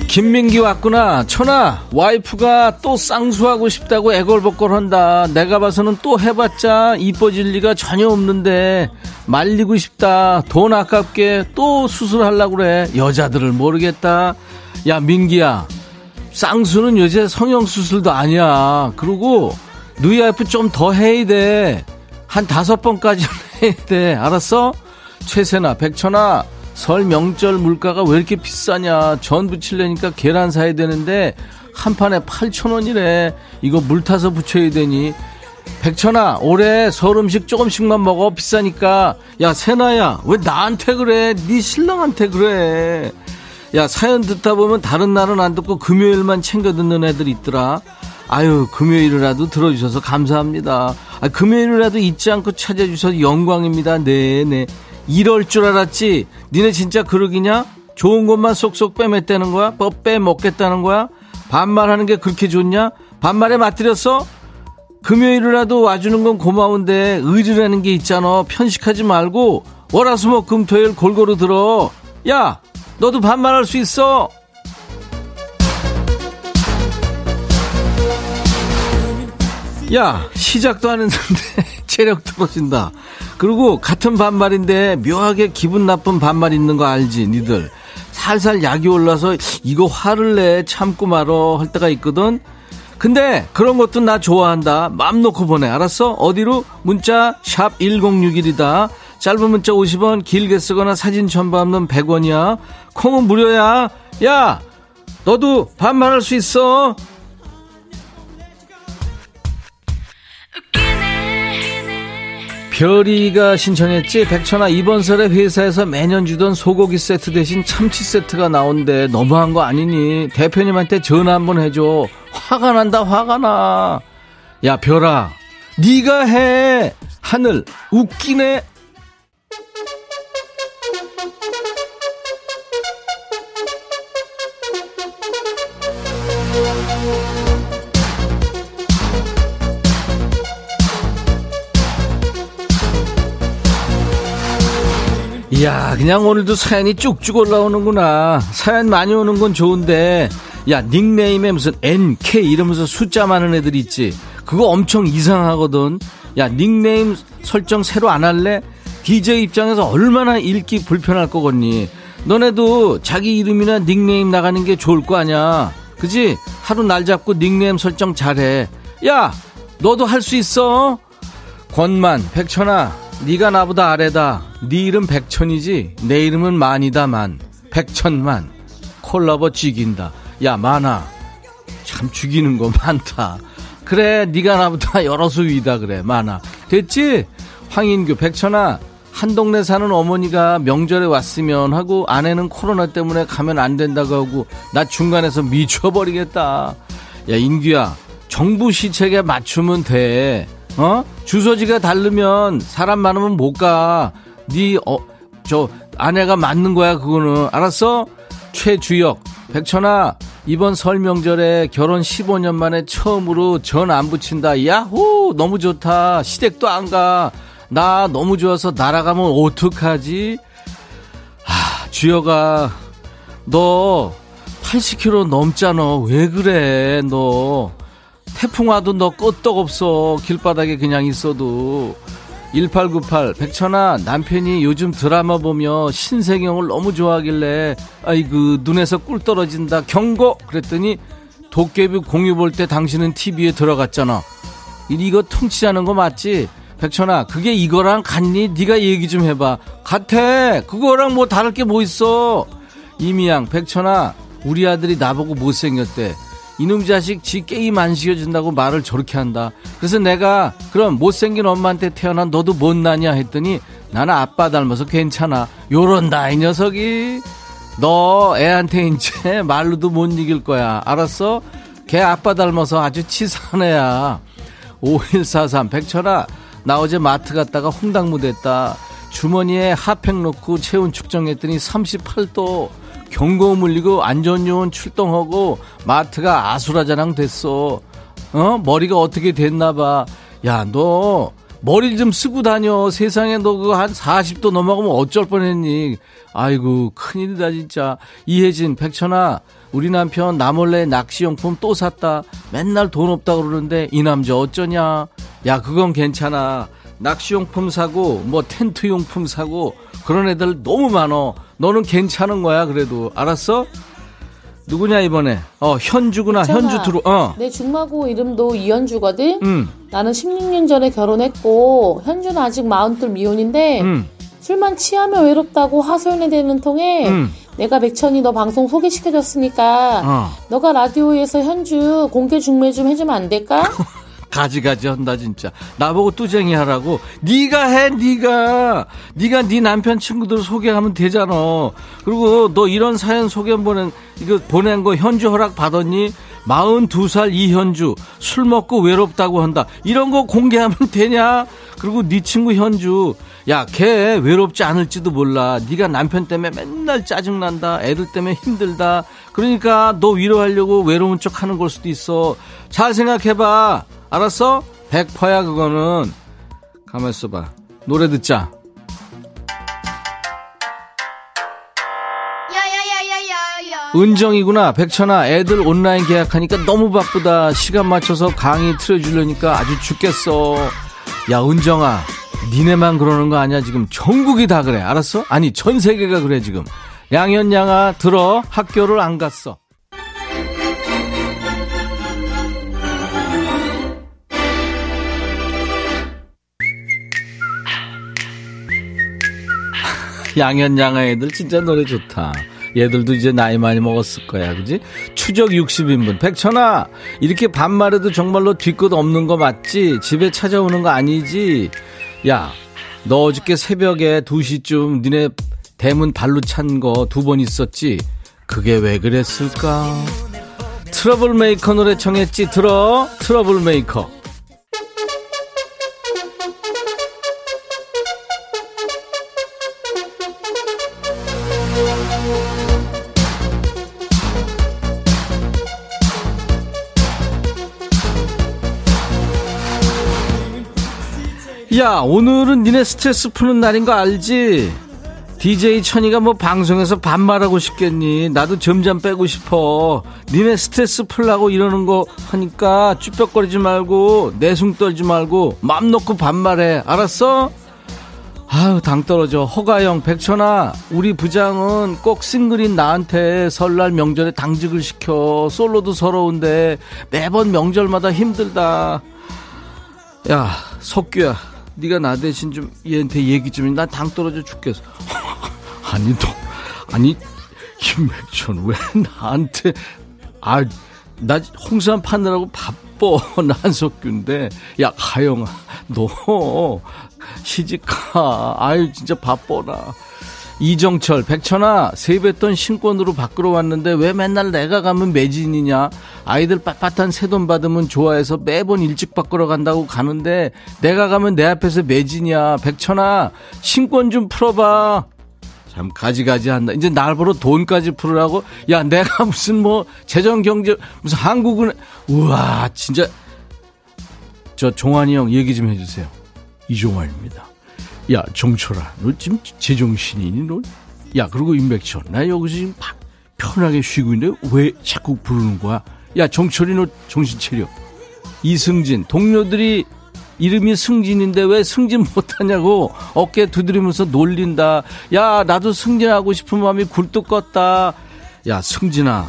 김민기 왔구나. 천아 와이프가 또 쌍수하고 싶다고 애걸복걸한다. 내가 봐서는 또 해봤자 이뻐질 리가 전혀 없는데 말리고 싶다. 돈 아깝게 또 수술하려고 그래. 여자들을 모르겠다. 야 민기야 쌍수는 요새 성형수술도 아니야. 그리고 누이 와이프 좀 더 해야 돼. 한 5번까지 해야 돼. 알았어? 최세나 백천아 설 명절 물가가 왜 이렇게 비싸냐. 전 부치려니까 계란 사야 되는데 한 판에 8,000원이래. 이거 물 타서 부쳐야 되니. 백천아 올해 설 음식 조금씩만 먹어. 비싸니까. 야 세나야 왜 나한테 그래. 네 신랑한테 그래. 야 사연 듣다 보면 다른 날은 안 듣고 금요일만 챙겨 듣는 애들 있더라. 아유 금요일이라도 들어주셔서 감사합니다. 아, 금요일이라도 잊지 않고 찾아주셔서 영광입니다. 네네. 이럴 줄 알았지? 니네 진짜 그러기냐? 좋은 것만 쏙쏙 빼맸다는 거야? 빼먹겠다는 거야? 반말하는 게 그렇게 좋냐? 반말에 맞들였어? 금요일이라도 와주는 건 고마운데 의리라는 게 있잖아. 편식하지 말고 월화수목금토일 골고루 들어. 야 너도 반말할 수 있어. 야 시작도 안 했는데 체력 떨어진다. 그리고 같은 반말인데 묘하게 기분 나쁜 반말 있는 거 알지 니들. 살살 약이 올라서 이거 화를 내 참고 말어 할 때가 있거든. 근데 그런 것도 나 좋아한다. 맘 놓고 보내. 알았어? 어디로? 문자 샵 1061이다. 짧은 문자 50원, 길게 쓰거나 사진 첨부하면 100원이야. 콩은 무료야. 야, 너도 반말할 수 있어. 별이가 신청했지. 백천아, 이번 설에 회사에서 매년 주던 소고기 세트 대신 참치 세트가 나온대. 너무한 거 아니니? 대표님한테 전화 한번 해줘. 화가 난다, 화가 나. 야, 별아, 네가 해. 하늘 웃기네. 이야, 그냥 오늘도 사연이 쭉쭉 올라오는구나. 사연 많이 오는 건 좋은데, 야, 닉네임에 무슨 NK 이러면서 숫자 많은 애들 있지. 그거 엄청 이상하거든. 야, 닉네임 설정 새로 안 할래? DJ 입장에서 얼마나 읽기 불편할 거겠니? 너네도 자기 이름이나 닉네임 나가는 게 좋을 거 아니야. 그지? 하루 날 잡고 닉네임 설정 잘해. 야, 너도 할 수 있어. 권만, 백천아, 네가 나보다 아래다. 네 이름 백천이지 내 이름은 만이다. 만, 백천만 콜라보 죽인다. 야, 만아, 참 죽이는 거 많다. 그래, 네가 나보다 여러 수 위다. 그래, 만아. 됐지? 황인규, 백천아, 한 동네 사는 어머니가 명절에 왔으면 하고 아내는 코로나 때문에 가면 안 된다고 하고 나 중간에서 미쳐버리겠다. 야, 인규야, 정부 시책에 맞추면 돼. 어? 주소지가 다르면 사람 많으면 못 가. 네, 저 아내가 맞는 거야, 그거는. 알았어? 최주혁, 백천아, 이번 설 명절에 결혼 15년 만에 처음으로 전 안 붙인다. 야호, 너무 좋다. 시댁도 안 가. 나 너무 좋아서 날아가면 어떡하지? 하, 주혁아, 너 80kg 넘잖아. 왜 그래, 너. 태풍 와도 너 끄떡 없어. 길바닥에 그냥 있어도. 1898, 백천아, 남편이 요즘 드라마 보며 신세경을 너무 좋아하길래 아이고 눈에서 꿀 떨어진다 경고 그랬더니 도깨비 공유 볼 때 당신은 TV에 들어갔잖아. 이거 퉁치자는 거 맞지? 백천아, 그게 이거랑 같니? 네가 얘기 좀 해봐. 같아. 그거랑 뭐 다를 게 뭐 있어. 이미양, 백천아, 우리 아들이 나보고 못생겼대. 이놈 자식 지 게임 안 시켜준다고 말을 저렇게 한다. 그래서 내가 그럼 못생긴 엄마한테 태어난 너도 못나냐 했더니 나는 아빠 닮아서 괜찮아. 요런다 이 녀석이. 너 애한테 이제 말로도 못 이길 거야. 알았어? 걔 아빠 닮아서 아주 치사한 애야. 5143, 백천아, 나 어제 마트 갔다가 홍당무 됐다. 주머니에 핫팩 넣고 체온 측정했더니 38도. 경고음 울리고 안전요원 출동하고 마트가 아수라장난 됐어. 어? 머리가 어떻게 됐나봐. 야, 너 머리 좀 쓰고 다녀. 세상에 너 그거 한 40도 넘어가면 어쩔 뻔했니. 아이고, 큰일이다 진짜. 이혜진, 백천아, 우리 남편 나 몰래 낚시용품 또 샀다. 맨날 돈 없다 그러는데 이 남자 어쩌냐. 야, 그건 괜찮아. 낚시용품 사고 뭐 텐트용품 사고 그런 애들 너무 많어. 너는 괜찮은 거야 그래도. 알았어? 누구냐 이번에? 현주구나. 괜찮아. 현주 들어. 내 중마고 이름도 이현주거든. 나는 16년 전에 결혼했고 현주는 아직 42 미혼인데 술만 취하면 외롭다고 하소연에 대는 통에 내가 백천이 너 방송 소개시켜줬으니까 너가 라디오에서 현주 공개 중매 좀 해주면 안 될까? 가지가지 한다 진짜. 나보고 뚜쟁이 하라고. 네가 해. 네가 네 남편 친구들 소개하면 되잖아. 그리고 너 이런 사연 소개 보낸 거 현주 허락 받았니? 42살 이현주 술 먹고 외롭다고 한다. 이런 거 공개하면 되냐? 그리고 네 친구 현주, 야, 걔 외롭지 않을지도 몰라. 네가 남편 때문에 맨날 짜증난다. 애들 때문에 힘들다. 그러니까 너 위로하려고 외로운 척하는 걸 수도 있어. 잘 생각해봐. 알았어? 100%야 그거는. 가만 있어봐. 노래 듣자. 은정이구나. 백천아, 애들 온라인 계약하니까 너무 바쁘다. 시간 맞춰서 강의 틀어주려니까 아주 죽겠어. 야, 은정아, 니네만 그러는 거 아니야 지금. 전국이 다 그래. 알았어? 아니, 전 세계가 그래 지금. 양현양아 들어 학교를 안 갔어. 양현양아 애들 진짜 노래 좋다. 얘들도 이제 나이 많이 먹었을 거야, 그지? 추적 60인분. 백천아, 이렇게 반말해도 정말로 뒤끝 없는 거 맞지? 집에 찾아오는 거 아니지? 야, 너 어저께 새벽에 2시쯤 니네 대문 발로 찬 거 2번 있었지? 그게 왜 그랬을까? 트러블메이커 노래 청했지? 들어, 트러블메이커. 야, 오늘은 니네 스트레스 푸는 날인 거 알지? DJ 천이가 뭐 방송에서 반말하고 싶겠니? 나도 점점 빼고 싶어. 니네 스트레스 풀라고 이러는 거 하니까 쭈뼛거리지 말고 내숭 떨지 말고 맘 놓고 반말해. 알았어? 아유, 당 떨어져. 허가영, 백천아, 우리 부장은 꼭 싱글인 나한테 설날 명절에 당직을 시켜. 솔로도 서러운데 매번 명절마다 힘들다. 야, 석규야, 네가 나 대신 좀 얘한테 얘기 좀 해. 나 당 떨어져 죽겠어. 아니 너, 아니 임백천 왜 나한테? 아, 나 홍삼 파느라고 바빠. 난 석규인데. 야 가영아, 너 시집가. 아유 진짜 바빠라. 이정철, 백천아, 세뱃돈 신권으로 바꾸러 왔는데 왜 맨날 내가 가면 매진이냐? 아이들 빳빳한 세돈 받으면 좋아해서 매번 일찍 바꾸러 간다고 가는데 내가 가면 내 앞에서 매진이야. 백천아, 신권 좀 풀어봐. 참 가지가지 한다. 이제 날 보러 돈까지 풀으라고? 야, 내가 무슨 뭐 재정경제 무슨 한국은. 우와, 진짜. 저 종환이 형 얘기 좀 해주세요. 이종환입니다. 야, 정철아, 너 지금 제정신이니, 너? 야, 그리고 임백천, 나 여기서 지금 편하게 쉬고 있는데 왜 자꾸 부르는 거야? 야, 정철이, 너 정신 차려. 이승진, 동료들이 이름이 승진인데 왜 승진 못하냐고 어깨 두드리면서 놀린다. 야, 나도 승진하고 싶은 마음이 굴뚝 껐다. 야, 승진아,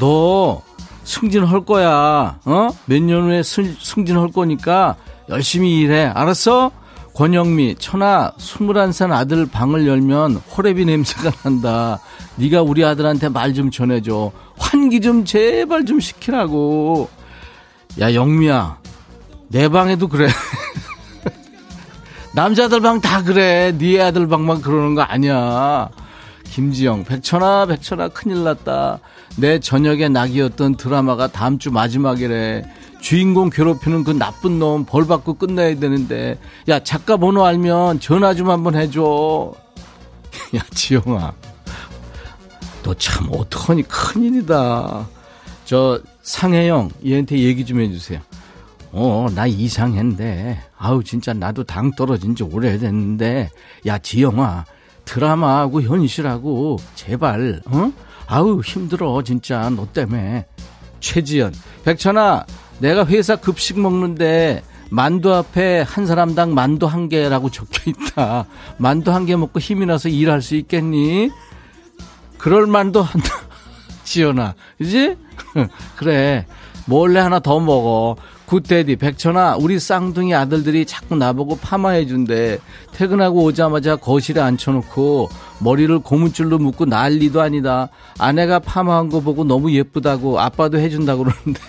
너 승진할 거야. 어? 몇 년 후에 승진할 거니까 열심히 일해. 알았어? 권영미, 천하 21살 아들 방을 열면 호레비 냄새가 난다. 네가 우리 아들한테 말 좀 전해줘. 환기 좀 제발 좀 시키라고. 야, 영미야, 내 방에도 그래. 남자들 방 다 그래. 네 아들 방만 그러는 거 아니야. 김지영, 백천아, 백천아, 큰일 났다. 내 저녁의 낙이었던 드라마가 다음 주 마지막이래. 주인공 괴롭히는 그 나쁜 놈 벌받고 끝내야 되는데. 야, 작가 번호 알면 전화 좀 한번 해줘. 야, 지영아, 너 참 어떡하니, 큰일이다. 저 상혜영, 얘한테 얘기 좀 해주세요. 나 이상한데, 아우 진짜 나도 당 떨어진 지 오래됐는데, 야 지영아, 드라마하고 현실하고 제발, 어? 아우 힘들어 진짜 너 때문에. 최지연, 백천아, 내가 회사 급식 먹는데 만두 앞에 한 사람당 만두 한 개라고 적혀있다. 만두 한 개 먹고 힘이 나서 일할 수 있겠니? 그럴 만도 한다. 지연아, 그지? 그래, 몰래 하나 더 먹어. 굿데디, 백천아, 우리 쌍둥이 아들들이 자꾸 나보고 파마해준대. 퇴근하고 오자마자 거실에 앉혀놓고 머리를 고무줄로 묶고 난리도 아니다. 아내가 파마한 거 보고 너무 예쁘다고 아빠도 해준다고 그러는데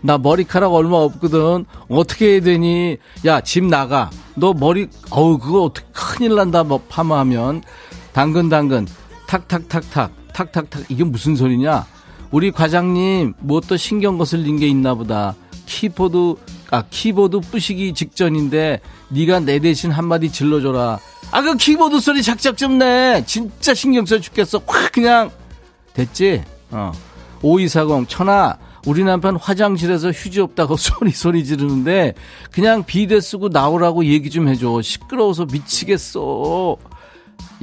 나 머리카락 얼마 없거든. 어떻게 해야 되니? 야, 집 나가. 너 머리, 어우 그거 어떻게, 큰일 난다 뭐 파마하면. 당근당근, 탁탁탁탁 탁탁탁. 이게 무슨 소리냐? 우리 과장님 뭐 또 신경 거슬린 게 있나 보다. 키보드 부시기 직전인데 네가 내 대신 한마디 질러줘라. 아, 그 키보드 소리 작작 좀 내. 진짜 신경 써 죽겠어. 확 그냥. 됐지? 5240, 천하, 우리 남편 화장실에서 휴지 없다고 소리 지르는데 그냥 비데 쓰고 나오라고 얘기 좀 해줘. 시끄러워서 미치겠어.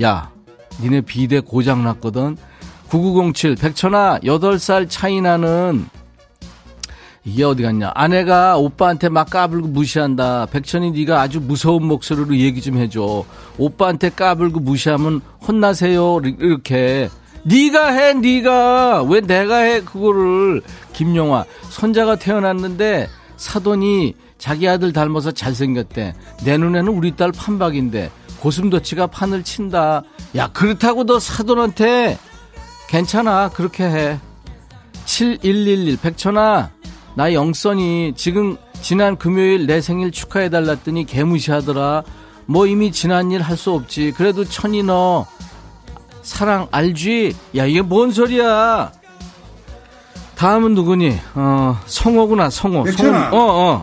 야, 니네 비데 고장 났거든. 9907, 백천하, 8살 차이 나는 이게 어디 갔냐. 아내가 오빠한테 막 까불고 무시한다. 백천이 네가 아주 무서운 목소리로 얘기 좀 해줘. 오빠한테 까불고 무시하면 혼나세요. 이렇게. 네가 해, 네가. 왜 내가 해 그거를. 김용화, 손자가 태어났는데 사돈이 자기 아들 닮아서 잘생겼대. 내 눈에는 우리 딸 판박인데 고슴도치가 판을 친다. 야, 그렇다고 너 사돈한테. 괜찮아, 그렇게 해. 7111 백천아, 나 영선이 지금 지난 금요일 내 생일 축하해달랬더니 개무시하더라. 뭐 이미 지난 일 할 수 없지. 그래도 천이 너 사랑 알지? 야, 이게 뭔 소리야. 다음은 누구니? 성호구나, 성호. 백천아,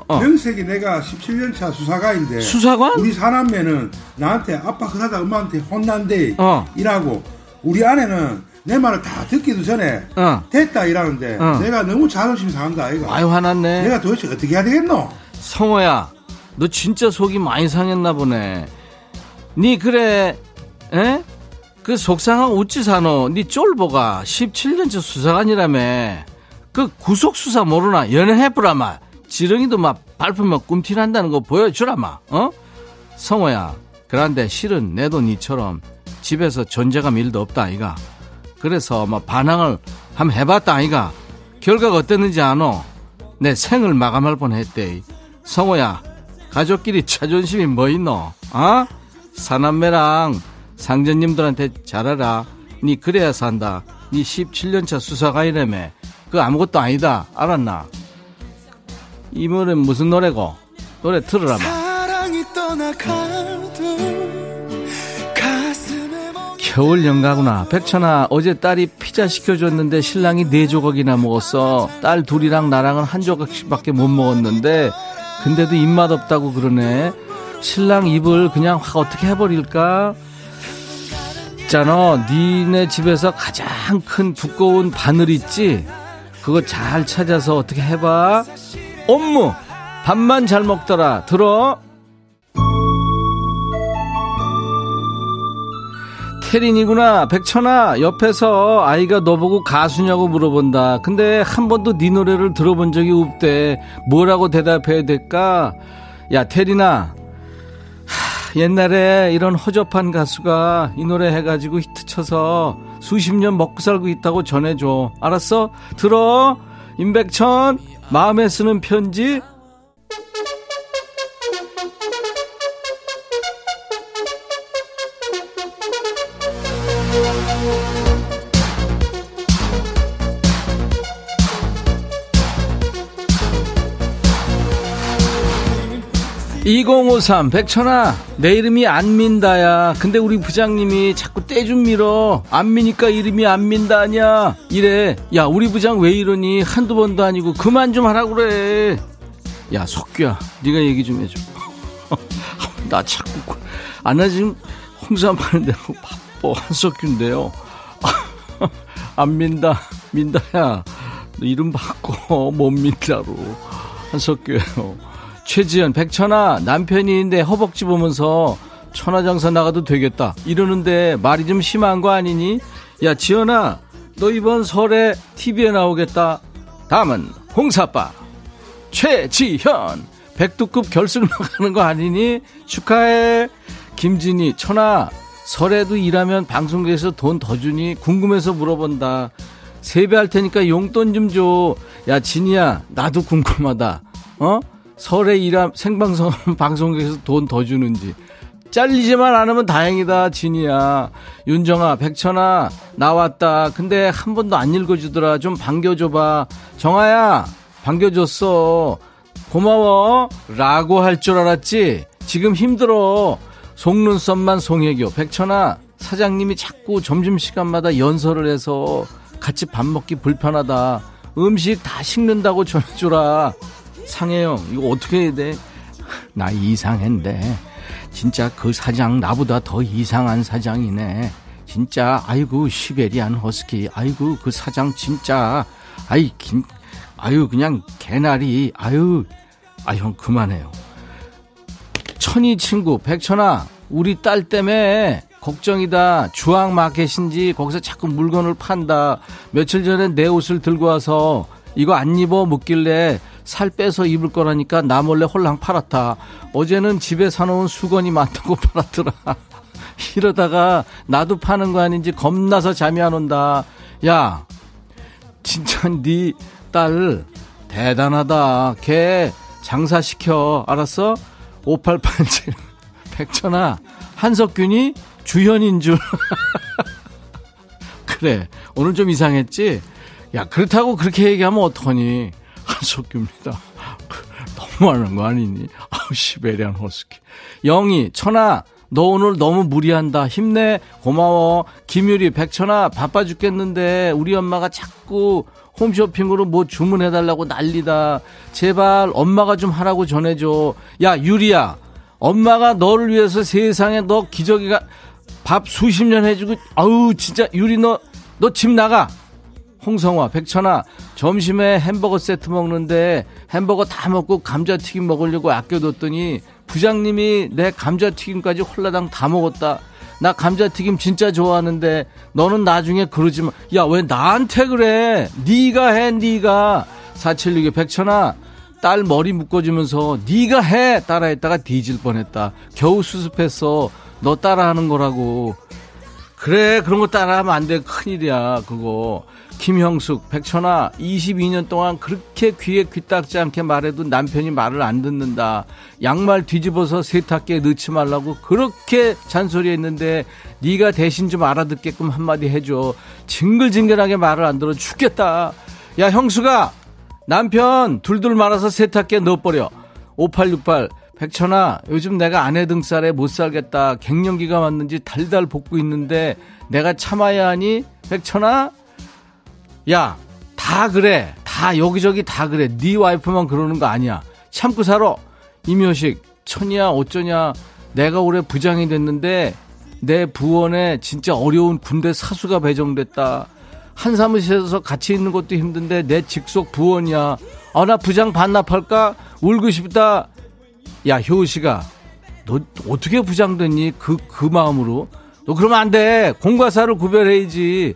명색이 내가 17년차 수사관인데. 수사관? 우리 사남매는 나한테 아빠 그러다 엄마한테 혼난대 이라고, 우리 아내는 내 말을 다 듣기도 전에 됐다 이라는데 내가 너무 자존심 상한다 아이가. 아유, 화났네. 내가 도대체 어떻게 해야 되겠노? 성호야, 너 진짜 속이 많이 상했나 보네. 니 그래, 에? 그 속상한 어찌 사노? 니 쫄보가 17년째 수사관이라며. 그 구속수사 모르나? 연애해보라마. 지렁이도 막 밟으면 꿈틀한다는 거 보여주라마. 어? 성호야, 그런데 실은 내도 니처럼 집에서 존재감 일도 없다 아이가. 그래서 막 반항을 한번 해봤다 아이가. 결과가 어땠는지 아노? 내 생을 마감할 뻔했대. 성호야, 가족끼리 자존심이 뭐 있노? 어? 사남매랑 상전님들한테 잘하라. 니 그래야 산다. 니 17년차 수사관이라며. 그 아무것도 아니다. 알았나? 이 노래는 무슨 노래고? 노래 틀으라마. 겨울 연가구나. 백천아, 어제 딸이 피자 시켜줬는데 신랑이 4조각이나 먹었어. 딸 둘이랑 나랑은 1조각씩밖에 못 먹었는데 근데도 입맛 없다고 그러네. 신랑 입을 그냥 확 어떻게 해버릴까? 있잖아, 니네 집에서 가장 큰 두꺼운 바늘 있지? 그거 잘 찾아서 어떻게 해봐. 업무 밥만 잘 먹더라. 들어. 태린이구나. 백천아, 옆에서 아이가 너보고 가수냐고 물어본다. 근데 한 번도 네 노래를 들어본 적이 없대. 뭐라고 대답해야 될까? 야, 태린아, 옛날에 이런 허접한 가수가 이 노래 해가지고 히트 쳐서 수십 년 먹고 살고 있다고 전해줘. 알았어? 들어. 임백천, 마음에 쓰는 편지. (2053) 백천아, 내 이름이 안민다야. 근데 우리 부장님이 자꾸 떼 좀 밀어. 안 미니까 이름이 안민다냐 이래. 야, 우리 부장 왜 이러니? 한두 번도 아니고 그만 좀 하라고 그래. 야, 석규야, 네가 얘기 좀 해줘. 나 자꾸 아나 지금 홍삼 파는데 바빠. 한석규인데요. 안민다, 민다야, 너 이름 바꿔. 못 민다로. 한석규예요. 최지연, 백천아, 남편이인데 허벅지 보면서 천하장사 나가도 되겠다 이러는데 말이 좀 심한 거 아니니? 야, 지연아, 너 이번 설에 TV에 나오겠다. 다음은 홍사빠 최지현 백두급 결승 나가는 거 아니니? 축하해. 김진희, 천아, 설에도 일하면 방송국에서 돈 더 주니? 궁금해서 물어본다. 세배할 테니까 용돈 좀 줘. 야, 진희야, 나도 궁금하다. 어? 설에 일함 생방송 방송국에서 돈 더 주는지. 잘리지만 않으면 다행이다, 진이야. 윤정아, 백천아, 나왔다. 근데 한 번도 안 읽어주더라. 좀 반겨줘봐. 정아야, 반겨줬어. 고마워. 라고 할 줄 알았지? 지금 힘들어. 속눈썹만 송혜교. 백천아, 사장님이 자꾸 점심시간마다 연설을 해서 같이 밥 먹기 불편하다. 음식 다 식는다고 전해줘라. 상해요. 이거 어떻게 해야 돼? 나 이상한데 진짜 그 사장 나보다 더 이상한 사장이네. 진짜 아이고 시베리안 허스키. 아이고 그 사장 진짜. 아이 김, 아유 그냥 개나리. 아유, 아 형 그만해요. 천이 친구, 백천아, 우리 딸 때문에 걱정이다. 주황마켓인지 거기서 자꾸 물건을 판다. 며칠 전에 내 옷을 들고 와서 이거 안 입어 묻길래 살 빼서 입을 거라니까 나 몰래 홀랑 팔았다. 어제는 집에 사놓은 수건이 많다고 팔았더라. 이러다가 나도 파는 거 아닌지 겁나서 잠이 안 온다. 야, 진짜 네 딸 대단하다. 걔 장사시켜. 알았어? 5887 백천아, 한석균이 주현인 줄. 그래, 오늘 좀 이상했지? 야, 그렇다고 그렇게 얘기하면 어떡하니? 한석규입니다. 너무하는 거 아니니? 아우, 시베리안 호스키. 영희, 천아, 너 오늘 너무 무리한다. 힘내. 고마워. 김유리, 백천아, 바빠 죽겠는데 우리 엄마가 자꾸 홈쇼핑으로 뭐 주문해달라고 난리다. 제발 엄마가 좀 하라고 전해줘. 야, 유리야, 엄마가 너를 위해서 세상에 너 기저귀가 밥 수십 년 해주고, 아우 진짜 유리 너 집 나가. 홍성화, 백천아, 점심에 햄버거 세트 먹는데 햄버거 다 먹고 감자튀김 먹으려고 아껴뒀더니 부장님이 내 감자튀김까지 홀라당 다 먹었다. 나 감자튀김 진짜 좋아하는데 너는 나중에 그러지 마. 야, 왜 나한테 그래? 네가 해, 네가. 476에 백천아, 딸 머리 묶어주면서 네가 해 따라했다가 뒤질 뻔했다. 겨우 수습했어. 너 따라하는 거라고. 그래, 그런 거 따라하면 안 돼. 큰일이야 그거. 김형숙, 백천아, 22년 동안 그렇게 귀에 귀딱지 않게 말해도 남편이 말을 안 듣는다. 양말 뒤집어서 세탁기에 넣지 말라고 그렇게 잔소리했는데 네가 대신 좀 알아듣게끔 한마디 해줘. 징글징글하게 말을 안 들어 죽겠다. 야, 형수가 남편 둘둘 말아서 세탁기에 넣어버려. 5868 백천아, 요즘 내가 아내 등살에 못 살겠다. 갱년기가 왔는지 달달 볶고 있는데 내가 참아야 하니? 백천아? 야, 다 그래. 다 여기저기 다 그래. 네 와이프만 그러는 거 아니야. 참고 살아. 임효식, 천이야, 어쩌냐. 내가 올해 부장이 됐는데 내 부원에 진짜 어려운 군대 사수가 배정됐다. 한 사무실에서 같이 있는 것도 힘든데 내 직속 부원이야. 아, 나 부장 반납할까? 울고 싶다. 야, 효우씨가 너 어떻게 부장됐니? 그 마음으로 너 그러면 안 돼. 공과 사를 구별해야지.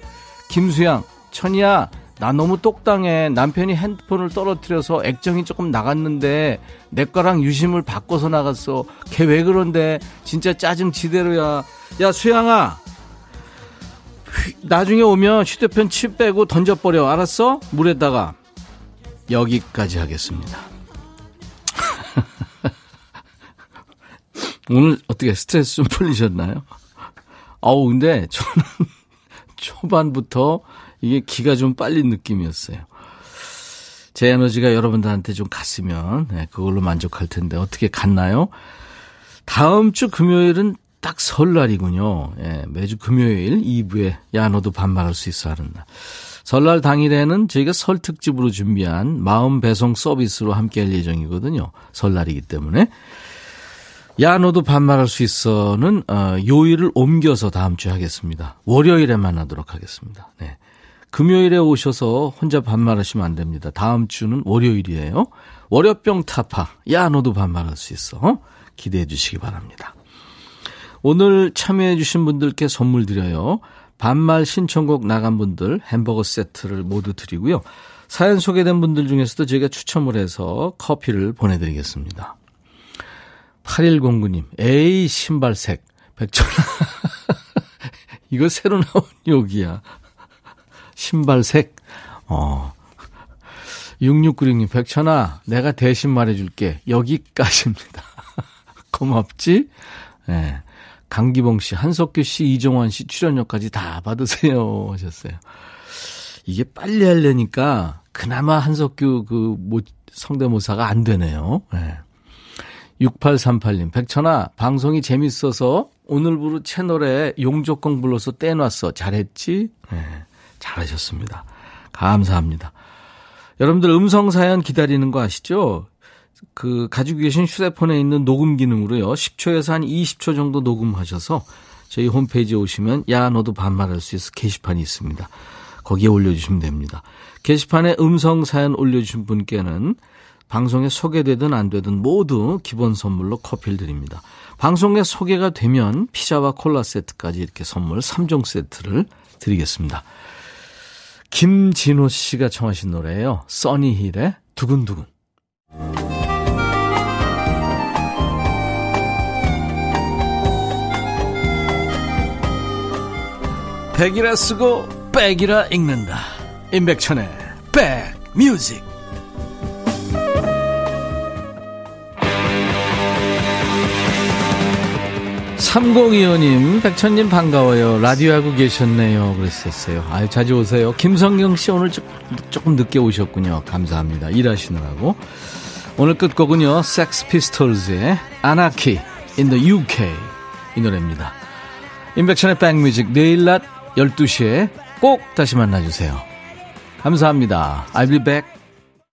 김수양, 천이야, 나 너무 똑당해. 남편이 핸드폰을 떨어뜨려서 액정이 조금 나갔는데 내 거랑 유심을 바꿔서 나갔어. 걔 왜 그런데? 진짜 짜증 지대로야. 야, 수양아, 나중에 오면 휴대폰 칩 빼고 던져버려. 알았어? 물에다가. 여기까지 하겠습니다. 오늘 어떻게 스트레스 좀 풀리셨나요? 아우, 근데 저는 초반부터 이게 기가 좀 빨린 느낌이었어요. 제 에너지가 여러분들한테 좀 갔으면, 네, 그걸로 만족할 텐데 어떻게 갔나요? 다음 주 금요일은 딱 설날이군요. 예, 매주 금요일 2부에 야 너도 반말할 수 있어 하는 날. 설날 당일에는 저희가 설 특집으로 준비한 마음 배송 서비스로 함께할 예정이거든요. 설날이기 때문에. 야 너도 반말할 수 있어는 요일을 옮겨서 다음 주에 하겠습니다. 월요일에 만나도록 하겠습니다. 네. 금요일에 오셔서 혼자 반말하시면 안 됩니다. 다음 주는 월요일이에요. 월요병 타파. 야 너도 반말할 수 있어. 기대해 주시기 바랍니다. 오늘 참여해 주신 분들께 선물 드려요. 반말 신청곡 나간 분들 햄버거 세트를 모두 드리고요. 사연 소개된 분들 중에서도 저희가 추첨을 해서 커피를 보내드리겠습니다. 8109님, 에이 신발색. 백천아, 이거 새로 나온 욕이야. 신발색. 6696님, 백천아, 내가 대신 말해줄게. 여기까지입니다. 고맙지? 예. 네. 강기봉 씨, 한석규 씨, 이종환 씨 출연료까지 다 받으세요 하셨어요. 이게 빨리 하려니까 그나마 한석규 성대모사가 안 되네요. 네. 6838님, 백천아, 방송이 재밌어서 오늘부로 채널에 용접공 불러서 떼놨어. 잘했지? 네, 잘하셨습니다. 감사합니다. 여러분들 음성사연 기다리는 거 아시죠? 가지고 계신 휴대폰에 있는 녹음 기능으로요. 10초에서 한 20초 정도 녹음하셔서 저희 홈페이지에 오시면 야 너도 반말할 수 있어 게시판이 있습니다. 거기에 올려주시면 됩니다. 게시판에 음성 사연 올려주신 분께는 방송에 소개되든 안 되든 모두 기본 선물로 커피를 드립니다. 방송에 소개가 되면 피자와 콜라 세트까지 이렇게 선물 3종 세트를 드리겠습니다. 김진호 씨가 청하신 노래예요. 써니힐의 두근두근. 백이라 쓰고 백이라 읽는다. 임백천의 백뮤직. 삼공이호님, 백천님 반가워요. 라디오 하고 계셨네요. 그랬었어요. 아유, 자주 오세요. 김성경 씨 오늘 조금 늦게 오셨군요. 감사합니다. 일하시느라고. 오늘 끝곡은요, 섹스 피스톨즈의 Anarchy in the UK. 이 노래입니다. 임백천의 백뮤직, 내일 낮 12시에 꼭 다시 만나주세요. 감사합니다. I'll be back.